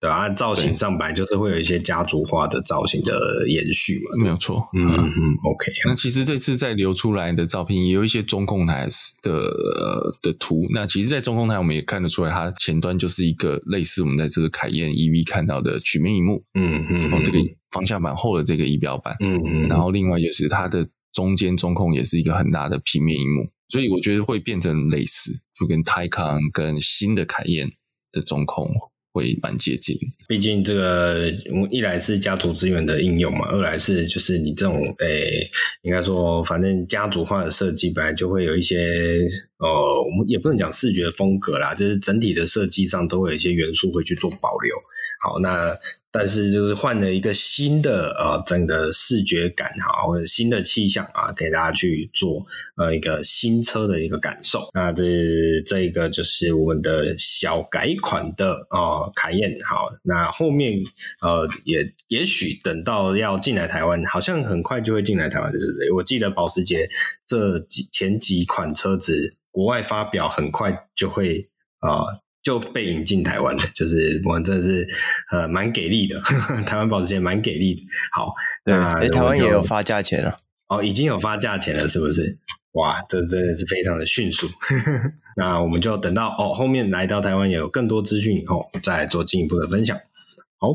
对吧、啊？造型上本来就是会有一些家族化的造型的延续嘛，没有错。嗯嗯 ，OK。那其实这次在流出来的照片也有一些中控台的、呃、的图，那其实，在中控台我们也看得出来，它前端就是一个类似我们在这个凯宴 E V 看到的曲面萤幕。嗯嗯，哦，这个。方向盘后的这个仪表板，嗯嗯，然后另外就是它的中间中控也是一个很大的平面萤幕，所以我觉得会变成类似，就跟 Taycan 跟新的凯宴的中控会蛮接近。毕竟这个一来是家族资源的应用嘛，二来是就是你这种诶，应该说反正家族化的设计本来就会有一些呃，我们也不能讲视觉风格啦，就是整体的设计上都会有一些元素会去做保留。好，那。但是就是换了一个新的呃整个视觉感哈，或者新的气象啊，给大家去做呃一个新车的一个感受。那这这一个就是我们的小改款的呃凯宴哈。那后面呃也也许等到要进来台湾，好像很快就会进来台湾，对不对？我记得保时捷这几前几款车子国外发表，很快就会啊。呃就被引进台湾了，就是我们真的是呃蛮给力的，呵呵，台湾保时捷蛮给力的。好，那、欸、台湾也有发价钱了，哦，已经有发价钱了，是不是？哇，这真的是非常的迅速。呵呵，那我们就等到哦后面来到台湾有更多资讯以后，再来做进一步的分享。好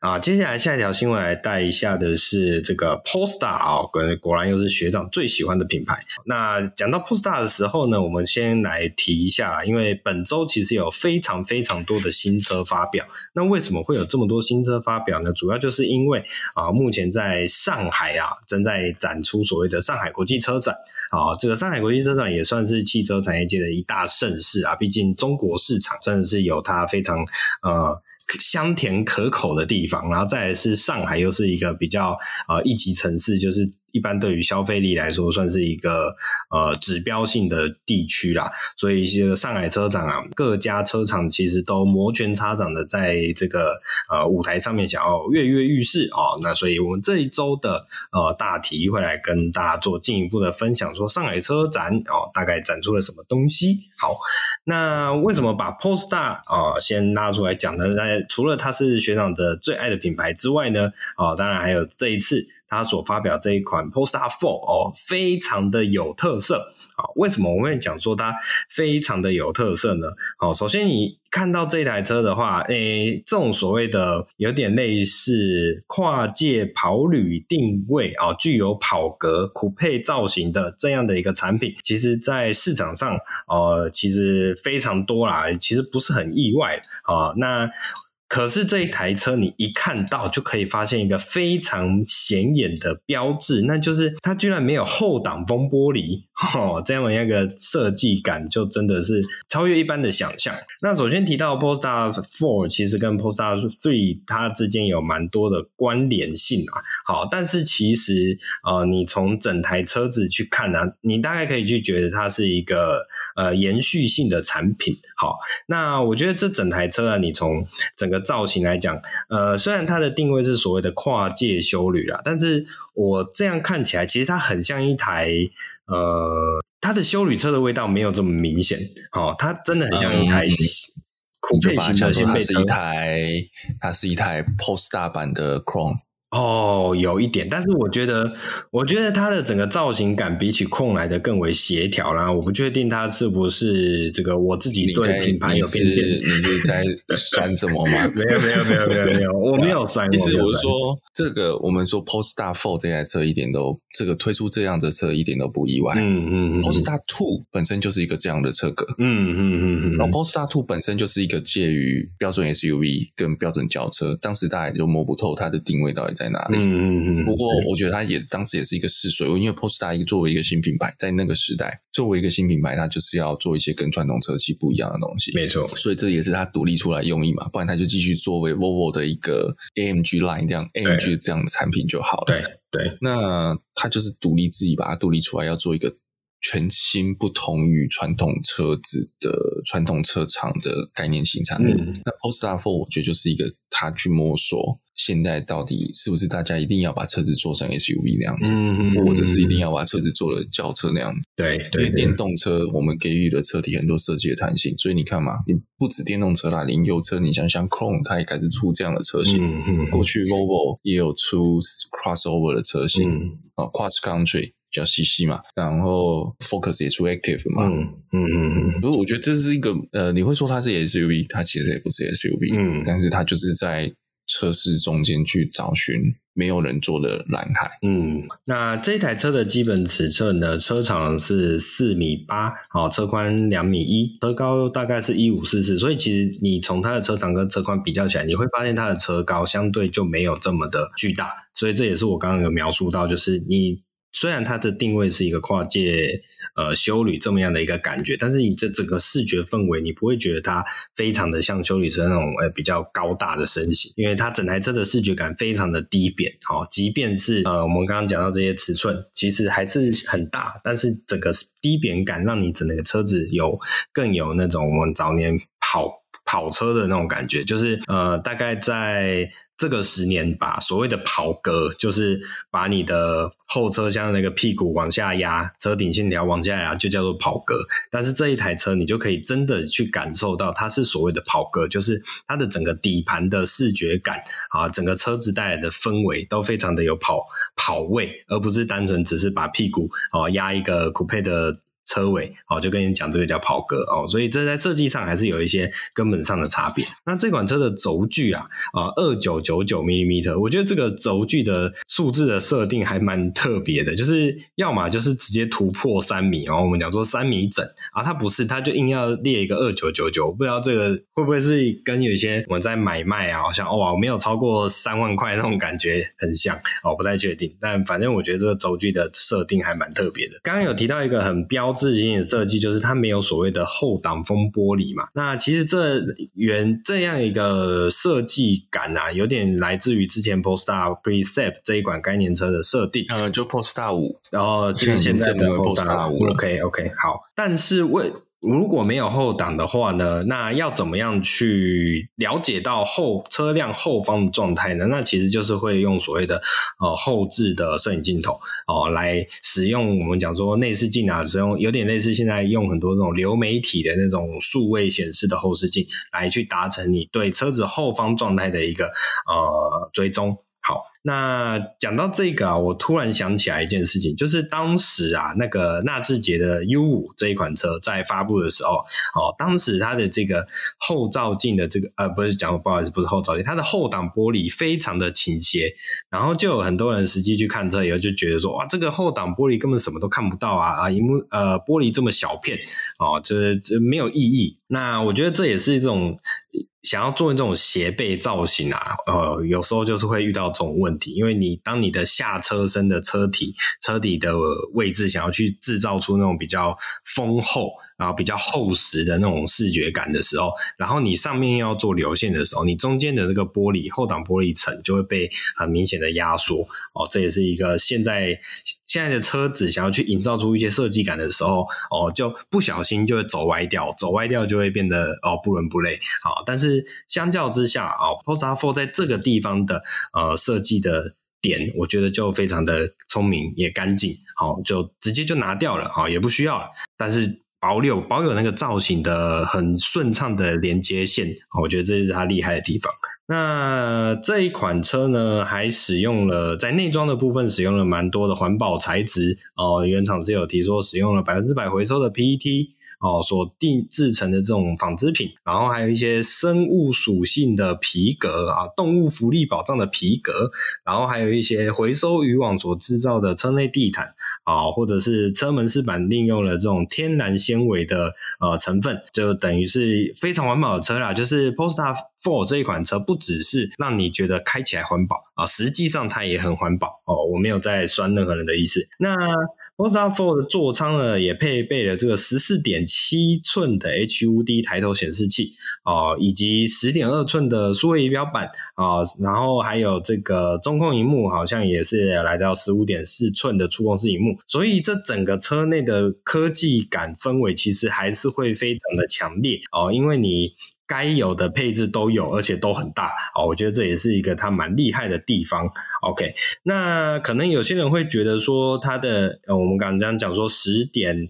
啊，接下来下一条新闻来带一下的是这个 Polestar 哦，果然又是学长最喜欢的品牌。那讲到 Polestar 的时候呢，我们先来提一下，因为本周其实有非常非常多的新车发表。那为什么会有这么多新车发表呢？主要就是因为啊，目前在上海啊正在展出所谓的上海国际车展。好，这个上海国际车展也算是汽车产业界的一大盛事啊，毕竟中国市场真的是有它非常呃。香甜可口的地方，然后再来是上海又是一个比较呃一级城市，就是一般对于消费力来说算是一个呃指标性的地区啦，所以上海车展啊，各家车厂其实都摩拳擦掌的在这个呃舞台上面想要跃跃欲试哦。那所以我们这一周的呃大题会来跟大家做进一步的分享，说上海车展哦大概展出了什么东西。好，那为什么把 Polestar 啊、呃、先拉出来讲呢？除了它是学长的最爱的品牌之外呢，哦当然还有这一次。他所发表这一款 Polestar 四、哦、非常的有特色、哦、为什么我会讲说它非常的有特色呢、哦、首先你看到这台车的话，诶，这种所谓的有点类似跨界跑旅定位、哦、具有跑格酷配造型的这样的一个产品，其实在市场上、呃、其实非常多啦，其实不是很意外、哦、那可是这一台车你一看到就可以发现一个非常显眼的标志，那就是它居然没有后挡风玻璃、哦、这样一个设计感就真的是超越一般的想象。那首先提到 Polestar 四其实跟 Polestar 三它之间有蛮多的关联性啊。好，但是其实呃，你从整台车子去看啊，你大概可以去觉得它是一个呃延续性的产品。好，那我觉得这整台车啊，你从整个造型来讲，呃，虽然它的定位是所谓的跨界休旅啦，但是我这样看起来，其实它很像一台呃，它的休旅车的味道没有这么明显，哦，它真的很像一台酷配型的掀背车，它是一台，它是一台 Polestar 版的 Crown。哦，有一点，但是我觉得我觉得它的整个造型感比起控来的更为协调啦，我不确定它是不是这个，我自己对品牌有偏见。你, 你, 是, 你是在酸什么吗？没有没有没有没有没有，我没有酸。其实我是说这个我们说 Polestar 四这台车一点都这个推出这样的车一点都不意外。嗯嗯 Polestar 二本身就是一个这样的车格。嗯嗯嗯。然后 Polestar 二本身就是一个介于标准 S U V 跟标准轿车，当时大家就摸不透它的定位到底在在哪里？嗯嗯嗯。不过我觉得它也当时也是一个试水，因为 Polestar 作为一个新品牌，在那个时代，作为一个新品牌，它就是要做一些跟传统车企不一样的东西。没错，所以这也是它独立出来用意嘛，不然它就继续作为 Volvo 的一个 A M G Line 这样 A M G 这样的产品就好了。对对，那它就是独立自己把它独立出来，要做一个全新不同于传统车子的传统车厂的概念型产品。嗯、那 Polestar 四我觉得就是一个它去摸索。现在到底是不是大家一定要把车子做成 S U V 那样子，嗯嗯嗯，或者是一定要把车子做了轿车那样子。对，因为电动车我们给予了车体很多设计的弹性，所以你看嘛，你不止电动车啦，零油车你想想 Chrome 它也开始出这样的车型，嗯嗯嗯，过去 Volvo 也有出 crossover 的车型，嗯啊，Cross Country比较细细嘛，然后 Focus 也出 Active 嘛，嗯嗯嗯，所以我觉得这是一个呃，你会说它是 S U V， 它其实也不是 S U V，嗯，但是它就是在测试中间去找寻没有人做的蓝海。嗯，那这台车的基本尺寸呢，车长是四米八，哦，车宽两米一，车高大概是一五四四，所以其实你从它的车长跟车宽比较起来，你会发现它的车高相对就没有这么的巨大，所以这也是我刚刚有描述到，就是你虽然它的定位是一个跨界呃休旅这么样的一个感觉，但是你这整个视觉氛围，你不会觉得它非常的像休旅车那种呃比较高大的身形，因为它整台车的视觉感非常的低扁，哦，即便是呃我们刚刚讲到这些尺寸其实还是很大，但是整个低扁感让你整个车子有更有那种我们早年跑跑车的那种感觉，就是呃大概在这个十年吧，所谓的跑格就是把你的后车厢的那个屁股往下压，车顶线条往下压，就叫做跑格。但是这一台车你就可以真的去感受到它是所谓的跑格，就是它的整个底盘的视觉感啊，整个车子带来的氛围都非常的有跑跑位，而不是单纯只是把屁股啊压一个 coupe 的车尾，哦，就跟你讲这个叫跑格，哦，所以这在设计上还是有一些根本上的差别。那这款车的轴距啊，啊 二九九九毫米， 我觉得这个轴距的数字的设定还蛮特别的，就是要嘛就是直接突破三米，哦，我们讲说三米整啊，它不是，它就硬要列一个二九九九，我不知道这个会不会是跟有一些我们在买卖啊，好像哇我没有超过三万块那种感觉很像，哦，不太确定，但反正我觉得这个轴距的设定还蛮特别的。刚刚有提到一个很标致型的设计，就是它没有所谓的后挡风玻璃嘛，那其实这原这样一个设计感啊，有点来自于之前 Polestar Precept 这一款概念车的设定，呃，就 Polestar 五，然后就是现在的 Polestar 五 OK OK 好，但是为如果没有后挡的话呢，那要怎么样去了解到后车辆后方的状态呢？那其实就是会用所谓的呃后置的摄影镜头哦，来使用我们讲说内视镜啊，使用有点类似现在用很多这种流媒体的那种数位显示的后视镜，来去达成你对车子后方状态的一个呃追踪。好，那讲到这个啊，我突然想起来一件事情，就是当时啊，那个纳智捷的 U 五 这一款车在发布的时候，哦，当时它的这个后照镜的这个呃，不是讲不好意思，不是后照镜，它的后挡玻璃非常的倾斜，然后就有很多人实际去看车以后就觉得说，哇，这个后挡玻璃根本什么都看不到啊啊，屏幕呃玻璃这么小片，哦，这这没有意义。那我觉得这也是一种想要做这种斜背造型啊，呃，有时候就是会遇到这种问题，因为你当你的下车身的车体车底的位置想要去制造出那种比较丰厚然后比较厚实的那种视觉感的时候，然后你上面要做流线的时候，你中间的这个玻璃后挡玻璃层就会被很明显的压缩，哦，这也是一个现在现在的车子想要去营造出一些设计感的时候，哦，就不小心就会走歪掉，走歪掉就会变得哦不伦不类，好，但是相较之下，哦，Polestar 四在这个地方的呃设计的点，我觉得就非常的聪明也干净，好，就直接就拿掉了，好，也不需要了，但是保留保有那个造型的很顺畅的连接线，我觉得这是它厉害的地方。那这一款车呢，还使用了在内装的部分使用了蛮多的环保材质哦，原厂是有提说使用了 百分之百 回收的 P E T 哦所定制成的这种纺织品，然后还有一些生物属性的皮革啊，动物福利保障的皮革，然后还有一些回收渔网所制造的车内地毯。啊，或者是车门饰板利用了这种天然纤维的呃成分，就等于是非常环保的车啦。就是 Polestar 四这一款车不只是让你觉得开起来环保啊，实际上它也很环保哦。我没有在酸任何人的意思。那 Polestar 四的座舱呢，也配备了这个 十四点七寸的 H U D 抬头显示器哦，以及 十点二寸的数位仪表板啊，然后还有这个中控萤幕，好像也是来到 十五点四寸的触控式萤幕。所以这整个车内的科技感氛围其实还是会非常的强烈哦，因为你该有的配置都有，而且都很大、哦、我觉得这也是一个它蛮厉害的地方。 OK， 那可能有些人会觉得说它的、呃、我们刚刚讲说 十点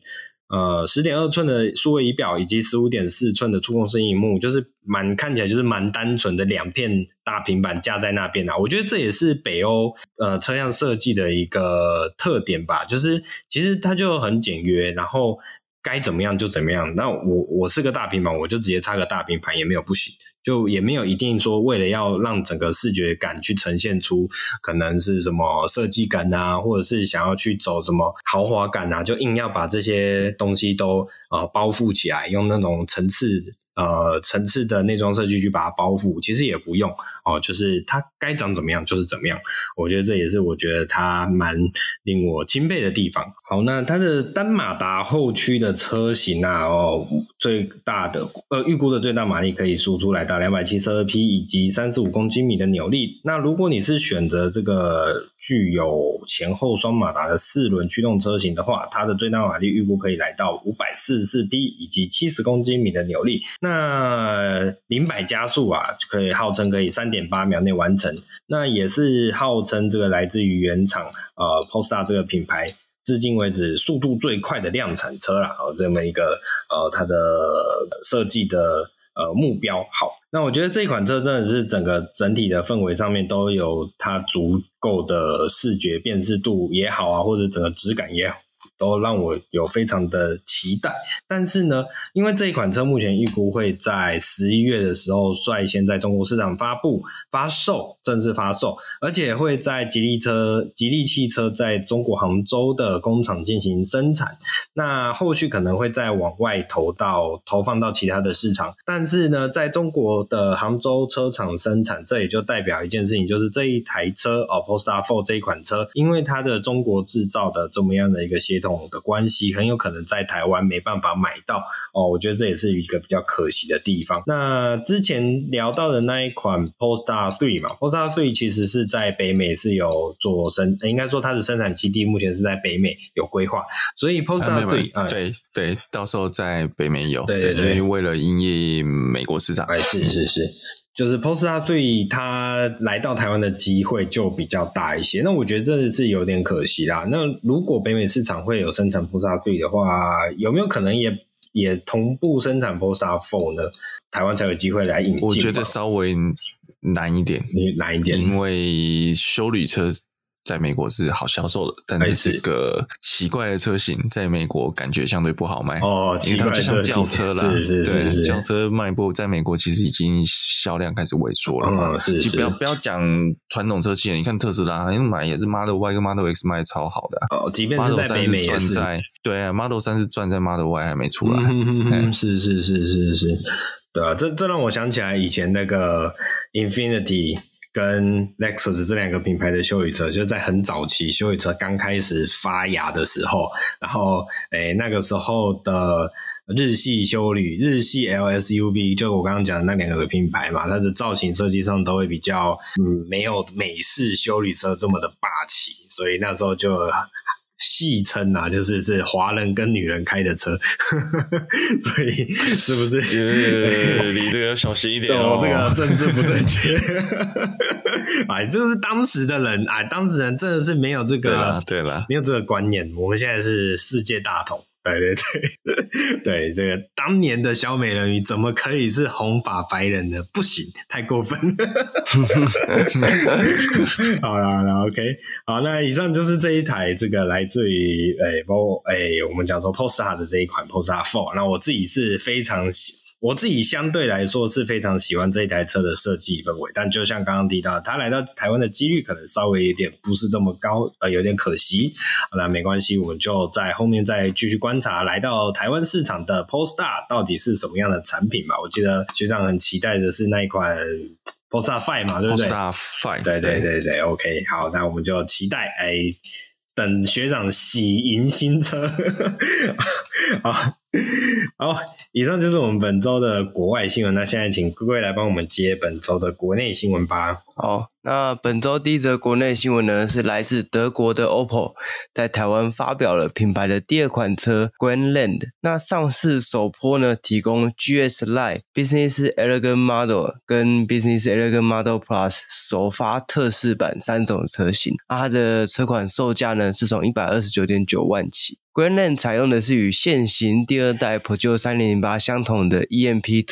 二、呃、十点二 寸的数位仪表以及 十五点四 寸的触控式萤幕，就是蛮看起来就是蛮单纯的两片大平板架在那边、啊、我觉得这也是北欧呃车辆设计的一个特点吧，就是其实它就很简约，然后该怎么样就怎么样。那我我是个大平板，我就直接插个大平板也没有不行，就也没有一定说为了要让整个视觉感去呈现出可能是什么设计感啊，或者是想要去走什么豪华感啊，就硬要把这些东西都呃包覆起来，用那种层次呃层次的内装设计去把它包覆，其实也不用哦，就是它该长怎么样就是怎么样。我觉得这也是我觉得它蛮令我钦佩的地方。好，那它的单马达后驱的车型啊，哦，最大的呃预估的最大马力可以输出来到两百七十二匹以及三十五公斤米的扭力。那如果你是选择这个具有前后双马达的四轮驱动车型的话，它的最大马力预估可以来到五百四十四匹以及七十公斤米的扭力。那零百加速啊，可以号称可以 三点八秒内完成，那也是号称这个来自于原厂呃 Polestar 这个品牌至今为止速度最快的量产车啦，哦，这么一个呃它的设计的呃目标。好，那我觉得这一款车真的是整个整体的氛围上面都有它足够的视觉辨识度也好啊，或者整个质感也好，都让我有非常的期待。但是呢，因为这一款车目前预估会在十一月的时候率先在中国市场发布发售，正式发售，而且会在吉利车吉利汽车在中国杭州的工厂进行生产，那后续可能会再往外投到投放到其他的市场。但是呢，在中国的杭州车厂生产，这也就代表一件事情，就是这一台车、哦、Polestar 四这一款车，因为它的中国制造的这么样的一个协的关系，很有可能在台湾没办法买到哦，我觉得这也是一个比较可惜的地方。那之前聊到的那一款 Polestar 三嘛， Polestar 三其实是在北美是有做生，应该说它的生产基地目前是在北美有规划，所以 Polestar 三、啊、对、嗯、对, 对，到时候在北美有，对对对，因为为了因应美国市场，哎，是是是。就是 Polestar 三它来到台湾的机会就比较大一些，那我觉得这是有点可惜啦。那如果北美市场会有生产 Polestar 三的话，有没有可能也也同步生产 Polestar 四呢？台湾才有机会来引进。我觉得稍微难一点，难一点，因为休旅车在美国是好销售的，但这是个奇怪的车型，在美国感觉相对不好卖哦，因为它就像轿车啦，是是是是，轿车卖不，在美国其实已经销量开始萎缩了嘛、嗯、是是，不要不要讲传统车企了，你看特斯拉，因为买也是 Model Y 跟 Model X 卖超好的、啊、哦，即便是在北美也是，对啊 ，Model 三是赚在 Model Y 还没出来，嗯、哼哼，是是是是是，对啊，这这让我想起来以前那个 Infinity。跟 Lexus 这两个品牌的休旅车，就在很早期休旅车刚开始发芽的时候，然后诶那个时候的日系休旅，日系 L S U V， 就我刚刚讲的那两个品牌嘛，它的造型设计上都会比较嗯没有美式休旅车这么的霸气，所以那时候就戏称啊，就是是华人跟女人开的车，所以是不是你这个要小心一点哦？这个政治不正确，哎，就是当时的人，哎，当时人真的是没有这个，对啦，对啦，没有这个观念。我们现在是世界大同，对对对，对这个当年的小美人鱼怎么可以是红发白人呢？不行，太过分了。好啦好啦 ，OK， 好，那以上就是这一台这个来自于诶、欸、包诶、欸、我们讲说 Polestar 的这一款 Polestar 四，那我自己是非常喜。我自己相对来说是非常喜欢这一台车的设计氛围，但就像刚刚提到，它来到台湾的几率可能稍微有点不是这么高，呃，有点可惜。那没关系，我们就在后面再继续观察来到台湾市场的 Polestar 到底是什么样的产品嘛？我记得学长很期待的是那一款 Polestar 五嘛，对不对 ？Polestar 五，对对对对 ，OK， 好，那我们就期待哎。等学长喜迎新车，好，好，以上就是我们本周的国外新闻，那现在请龟龟来帮我们接本周的国内新闻吧。好，那本周第一则国内新闻呢，是来自德国的 Opel 在台湾发表了品牌的第二款车 Grandland， 那上市首波呢提供 G S Line、Business Elegant Model 跟 Business Elegant Model Plus 首发特仕版三种车型，那它的车款售价呢是从 一百二十九点九万起。Grandland 采用的是与现行第二代 Peugeot 三零零八相同的 E M P 二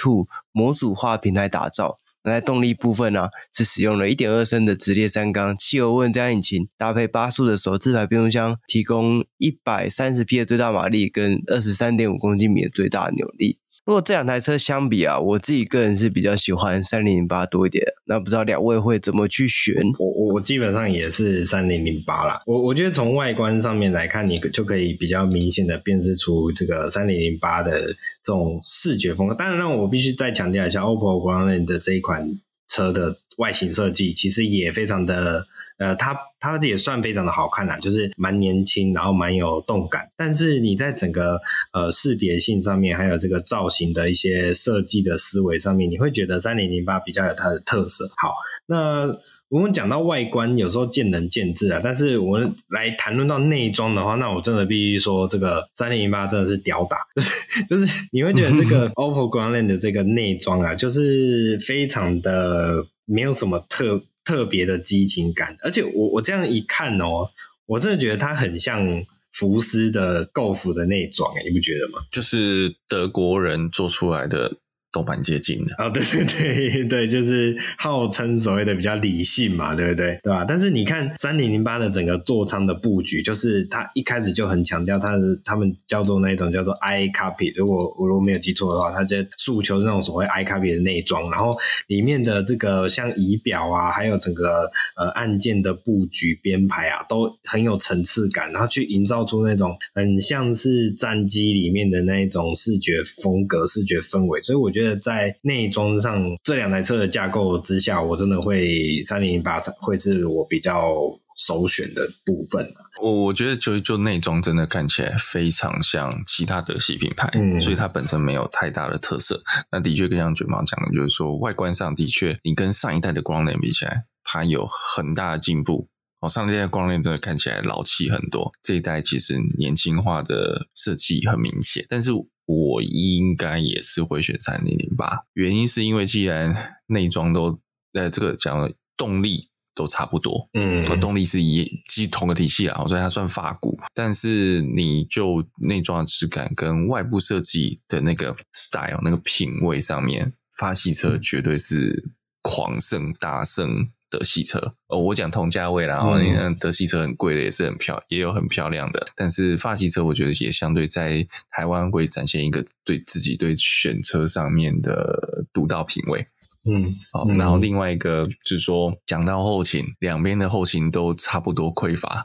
模组化平台打造，那在动力部分啊，是使用了 一点二升的直列三缸汽油涡轮增压引擎，搭配八速的手自排变速箱，提供一百三十匹的最大马力跟 二十三点五公斤米的最大扭力。如果这两台车相比啊，我自己个人是比较喜欢三零零八多一点，那不知道两位会怎么去选？我我我基本上也是三零零八啦，我我觉得从外观上面来看，你就可以比较明显的辨识出这个三零零八的这种视觉风格。当然我必须再强调一下 Opel Grandland 的这一款车的外形设计其实也非常的呃，它它也算非常的好看啦，就是蛮年轻，然后蛮有动感。但是你在整个呃识别性上面，还有这个造型的一些设计的思维上面，你会觉得三零零八比较有它的特色。好，那我们讲到外观，有时候见仁见智啊。但是我们来谈论到内装的话，那我真的必须说，这个三零零八真的是屌打，就是你会觉得这个 Opel Grandland 的这个内装啊，就是非常的没有什么特。特别的激情感，而且我我这样一看哦，我真的觉得它很像福斯的购服的内装，你不觉得吗？就是德国人做出来的都蛮接近的。哦，对对对对，就是号称所谓的比较理性嘛，对不对？对吧？但是你看三零零八的整个座舱的布局，就是它一开始就很强调它的，他们叫做那一种叫做 I copy， 如果我如果没有记错的话，它就诉求那种所谓 I copy 的内装，然后里面的这个像仪表啊，还有整个呃按键的布局编排啊，都很有层次感，然后去营造出那种很像是战机里面的那一种视觉风格、视觉氛围，所以我觉得。在内装上这两台车的架构之下，我真的会三零零八会是我比较首选的部分、啊、我我觉得就就内装真的看起来非常像其他德系品牌、嗯、所以它本身没有太大的特色。那的确像卷毛讲的，就是说外观上的确你跟上一代的 Grandland 比起来，它有很大的进步。哦、上一代 Grandland 真的看起来老气很多，这一代其实年轻化的设计很明显，但是我应该也是会选三零零八，原因是因为既然内装都在、呃、这个讲的动力都差不多，嗯，动力是一基同个体系啦，所以它算法骨，但是你就内装的质感跟外部设计的那个 style 那个品味上面，法系车绝对是狂胜大胜德系车、哦、我讲同价位啦、嗯、德系车很贵的也是很漂也有很漂亮的，但是法系车我觉得也相对在台湾会展现一个对自己对选车上面的独到品味。嗯，好，然后另外一个就是说，讲到后勤，两边的后勤都差不多匮乏，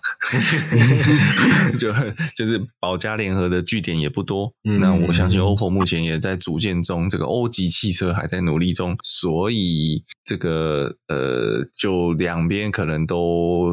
就就是保加联合的据点也不多。嗯、那我相信 Opel 目前也在组建中，这个欧级汽车还在努力中，所以这个呃，就两边可能都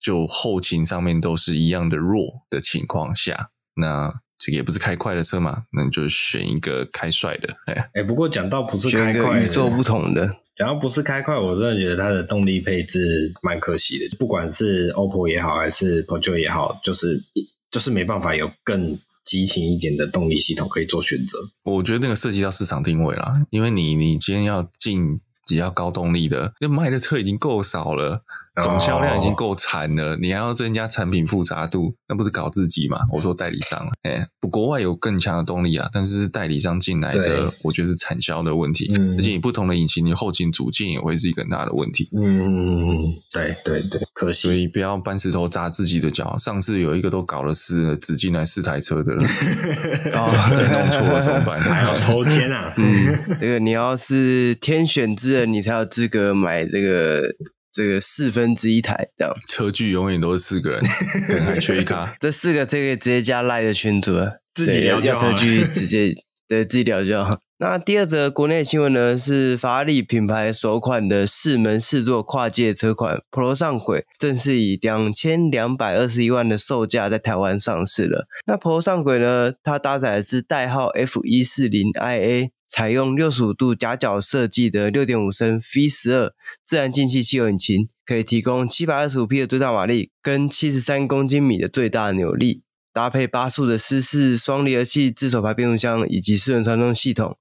就后勤上面都是一样的弱的情况下，那。这个也不是开快的车嘛，那你就选一个开帅的。哎、欸，不过讲到不是开快，宇宙不同的。讲到不是开快，我真的觉得它的动力配置蛮可惜的。不管是 Opel 也好，还是 Peugeot 也好，就是就是没办法有更激情一点的动力系统可以做选择。我觉得那个涉及到市场定位啦，因为你你今天要进比较高动力的，那卖的车已经够少了。总销量已经够惨了，你还要增加产品复杂度，那不是搞自己嘛？我说代理商，哎，不，国外有更强的动力啊，但是代理商进来的，我觉得是产销的问题，嗯、而且你不同的引擎，你后勤组件也会是一个很大的问题。嗯，对对对，可惜，所以不要搬石头砸自己的脚。上次有一个都搞了四，只进来四台车的了，再弄错了怎么办？还要抽签啊！嗯，这个你要是天选之人，你才有资格买这个。这个四分之一台这样，车距永远都是四个人，可能还缺一咖。这四个这个直接加 Line 的群组了，自己聊就好了，车距直接对，自己了解好。那第二则国内新闻呢，是法拉利品牌首款的四门四座跨界车款 Purosangue 正式以两千两百二十一万的售价在台湾上市了。那 Purosangue 呢，它搭载的是代号 F 一四零 I A， 采用六十五度夹角设计的 六点五升 V 十二 自然进气汽油引擎，可以提供七百二十五匹 的最大马力跟七十三公斤米的最大扭力，搭配八速的湿式双离合器、自手排变速箱以及四轮传动系统。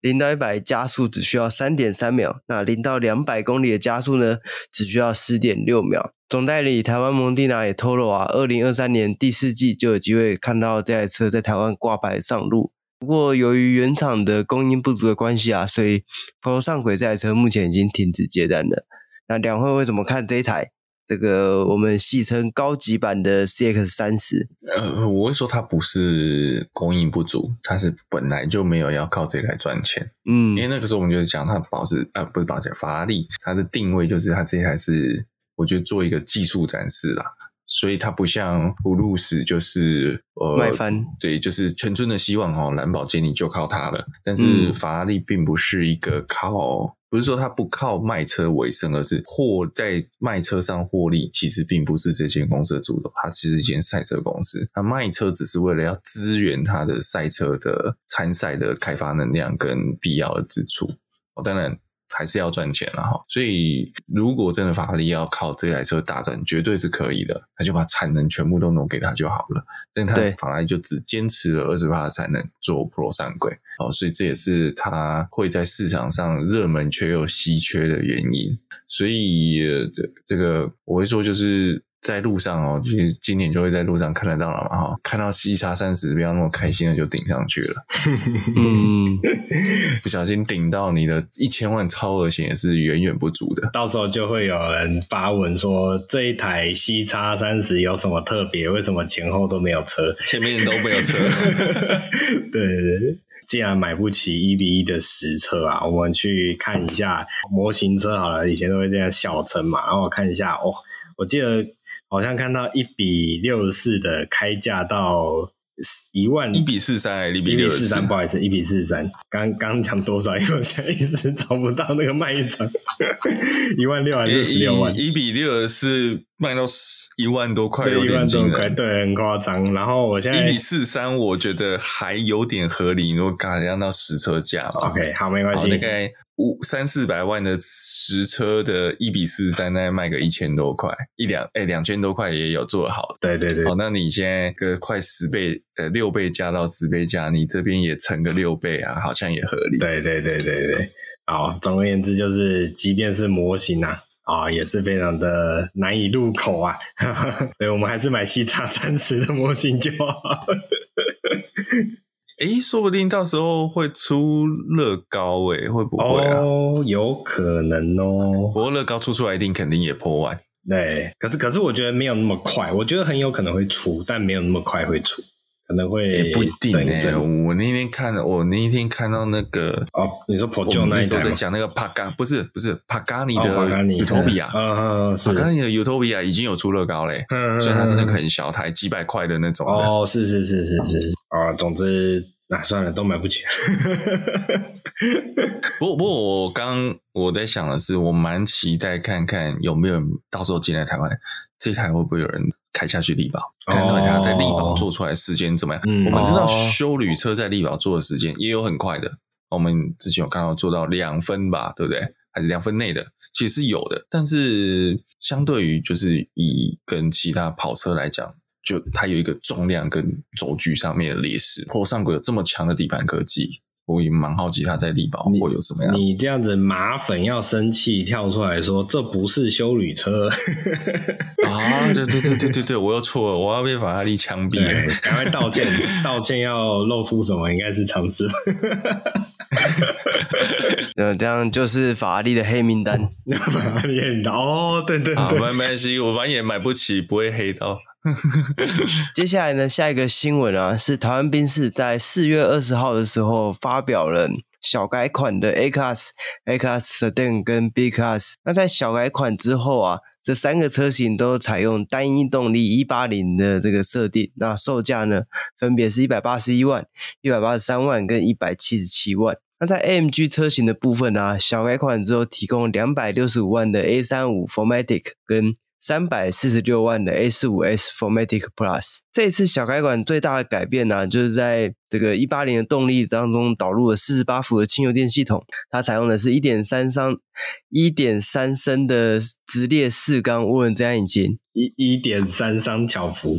零到一百加速只需要 三点三秒，那零到两百公里的加速呢，只需要 十点六秒。总代理台湾蒙迪拿也透露啊，二零二三年第四季就有机会看到这台车在台湾挂牌上路。不过由于原厂的供应不足的关系啊，所以 Purosangue 这台车目前已经停止接单了。那两位会怎么看这一台这个我们戏称高级版的 C X 三十？ 呃，我会说它不是供应不足，它是本来就没有要靠这来赚钱。嗯，因为那个时候我们就讲它保时啊，不是保时，法拉利它的定位就是它这台是我觉得做一个技术展示啦，所以它不像普鲁士就是呃卖翻，对，就是全村的希望哦，兰宝坚尼就靠它了。但是法拉利并不是一个靠。不是说它不靠卖车为生，而是获在卖车上获利，其实并不是这间公司的主导，它其实是一间赛车公司，它卖车只是为了要支援它的赛车的参赛的开发能量跟必要的支出、哦、当然还是要赚钱啦哈。所以如果真的法拉利要靠这台车大赚，绝对是可以的，他就把产能全部都弄给他就好了。但他法拉利就只坚持了 百分之二十 的产能做 Purosangue、哦、所以这也是他会在市场上热门却又稀缺的原因。所以、呃、这个我会说就是在路上哦，其实今年就会在路上看得到了嘛哈，看到 C X 三十 不要那么开心的就顶上去了，嗯，不小心顶到你的一千万超额险也是远远不足的。到时候就会有人发文说这一台 C X 三十 有什么特别？为什么前后都没有车？前面都没有车。对。既然买不起 一比一 的实车啊，我们去看一下模型车好了，以前都会这样小乘嘛，然后我看一下哦，我记得。好像看到一比六十四的开价到一万， 一比四十三还是一比六十四？ 一比四十三，不好意思 ,一比四十三。刚刚讲多少，因为我现在一直找不到那个卖场。一万六还是十六万 ?一比六十四卖到一万多块，有点惊人。对，一万多块，对，很夸张。然后我现在。一比四十三我觉得还有点合理，如果刚才讲到实车价嘛。OK， 好，没关系。大概五三四百万的实车的一比四十三大概卖个一千多块，一两哎两千多块也有做得好的。对对对。好、哦，那你现在个快十倍呃六倍价到十倍价，你这边也乘个六倍啊，好像也合理。对对对对对。好，总而言之就是，即便是模型啊。啊、哦，也是非常的难以入口啊，对，我们还是买 C X 三十 的模型就好。诶，说不定到时候会出乐高诶、欸，会不会啊？哦，有可能哦。不过乐高出出来一定肯定也破万。对，可是可是我觉得没有那么快，我觉得很有可能会出，但没有那么快会出。可能会也不一定诶、欸，我那天看，我那天看到那个哦，你说 Peugeot 那一台吗？我在讲那个 Pagani， 不是不是 Pagani 的 Utopia， 嗯、哦、嗯 ，Pagani 的 Utopia 已经有出乐高嘞、嗯，所以它是那个很小台，几百块的那种的。哦，是是是是是，啊，总之那、啊、算了，都买不起。不不过我刚我在想的是，我蛮期待看看有没有人到时候进来台湾，这台会不会有人开下去力宝，看大家在力宝做出来的时间怎么样、嗯、我们知道休旅车在力宝做的时间也有很快的、哦、我们之前有看到做到两分吧，对不对？还是两分内的，其实是有的，但是相对于就是以跟其他跑车来讲，就它有一个重量跟轴距上面的劣势。Purosangue有这么强的底盘科技，我也蛮好奇他在力宝会有什么样的。你这样子马粉要生气跳出来说这不是休旅车。啊，对对对对对对，我又错了，我要被法拉利枪毙了。赶快道歉，道歉要露出什么应该是常识。呃，这样就是法拉利的黑名单。法拉利黑名单哦，对对对。啊，没关系，我反正也买不起，不会黑到。接下来呢，下一个新闻啊，是台湾宾士在四月二十号的时候发表了小改款的 A Class、A Class Sedan 跟 B Class。那在小改款之后啊，这三个车型都采用单一动力一百八十的这个设定，那售价呢分别是一百八十一万、一百八十三万跟一百七十七万。那在 A M G 车型的部分啊，小改款之后提供两百六十五万的 A三十五 四 matic 跟三百四十六万的 A四十五S四 matic Plus。 这一次小改款最大的改变呢、啊，就是在这个一百八十的动力当中导入了四十八伏的轻油电系统，它采用的是 一点三升的直列四缸涡轮增压引擎， 一点三升小伏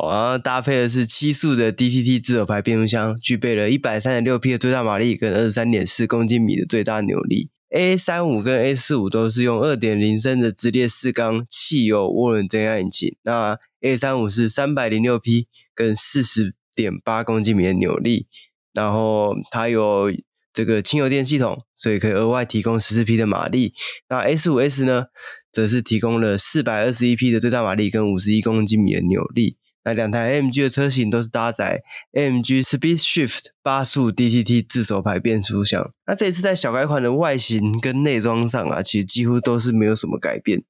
哦、然后搭配的是七速的 D T T 自手排变速箱，具备了一百三十六匹的最大马力跟 二十三点四公斤米的最大扭力。A三十五 跟 A四十五 都是用 二点零升的直列四缸汽油涡轮增压引擎，那 A三十五 是三百零六匹跟 四十点八公斤米的扭力，然后它有这个轻油电系统，所以可以额外提供十四匹的马力。那 A四十五S 呢则是提供了四百二十一匹的最大马力跟五十一公斤米的扭力。那两台 A M G 的车型都是搭载 A M G Speed Shift 八速 D T T 自手排变速箱。那这一次在小改款的外形跟内装上啊，其实几乎都是没有什么改变，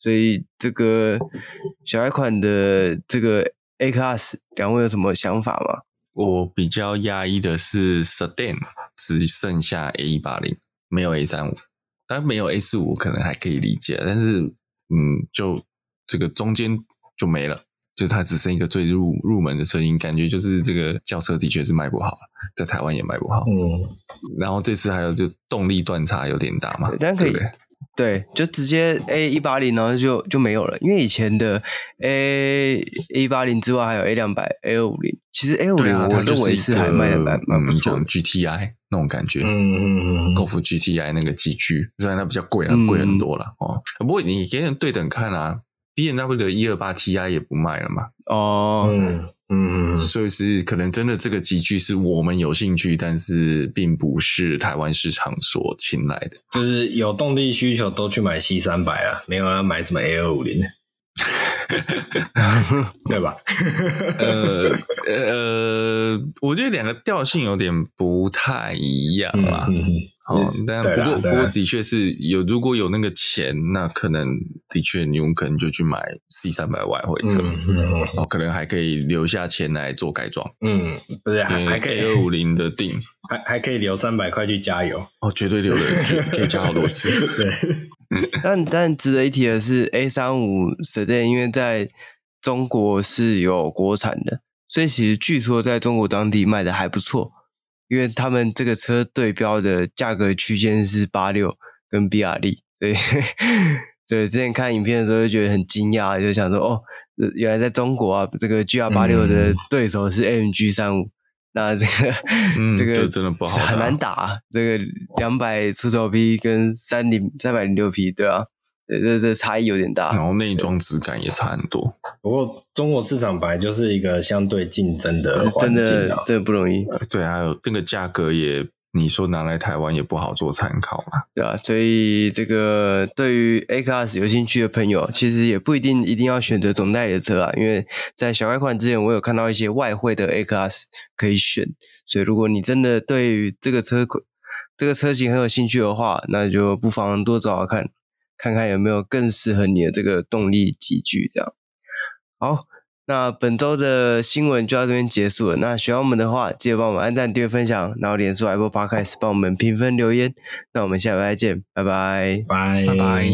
所以这个小改款的这个 A Class 两位有什么想法吗？我比较压抑的是 Sedan 只剩下 A一八零 没有 A三十五， 但没有 A四十五 可能还可以理解，但是嗯，就这个中间就没了，就是它只剩一个最 入, 入门的车型，感觉就是这个轿车的确是卖不好，在台湾也卖不好。嗯，然后这次还有就动力断差有点大嘛，但可以 对, 对, 对，就直接 A一八零 然后就就没有了，因为以前的 A一八零 之外还有 A两百、A二五零， 其实 A五零、啊、我认为是还卖的蛮蛮不错的、嗯、G T I 那种感觉，嗯，高尔夫 G T I 那个机具，虽然它比较贵啊，贵很多啦、嗯哦、不过你给人对等看啊。B M W 的 一二八 T I 也不卖了嘛，哦，嗯嗯，所以是可能真的这个集聚是我们有兴趣，但是并不是台湾市场所青睐的，就是有动力需求都去买 C三百 了，没有要买什么 A二五零 对吧呃呃我觉得两个调性有点不太一样啦、嗯嗯嗯哦，但不过不过的确是有，如果有那个钱，那可能的确你可能就去买 C三百 外汇车、嗯嗯嗯哦，可能还可以留下钱来做改装，嗯，不是还可以 A二五零 的定，还还可以留三百块去加油，哦，绝对留了，可以加好多次。对，但但值得一提的是 A三十五 Sedan 因为在中国是有国产的，所以其实据说在中国当地卖的还不错。因为他们这个车对标的价格区间是八十六跟比亚迪，所以对之前看影片的时候就觉得很惊讶，就想说哦，原来在中国啊，这个 G R 八十六 的对手是 A M G 三十五、嗯、那这个、嗯、这个真的不好打，很难打，这个两百出头匹跟三百零六匹，对啊，对，这这差异有点大，然后内装质感也差很多。不过中国市场本来就是一个相对竞争的环境、啊、真的真的不容易。对，还有那个价格也，你说拿来台湾也不好做参考嘛。对啊，所以这个对于 A Class 有兴趣的朋友，其实也不一定一定要选择总代理的车啦，因为在小改款之前，我有看到一些外汇的 A Class 可以选，所以如果你真的对于这个车这个车型很有兴趣的话，那就不妨多找找看。看看有没有更适合你的这个动力集聚这样。好，那本周的新闻就到这边结束了。那喜欢我们的话，记得帮我们按赞、订阅、分享，然后脸书 Apple Podcast 帮我们评分留言。那我们下礼拜见，拜拜，拜拜。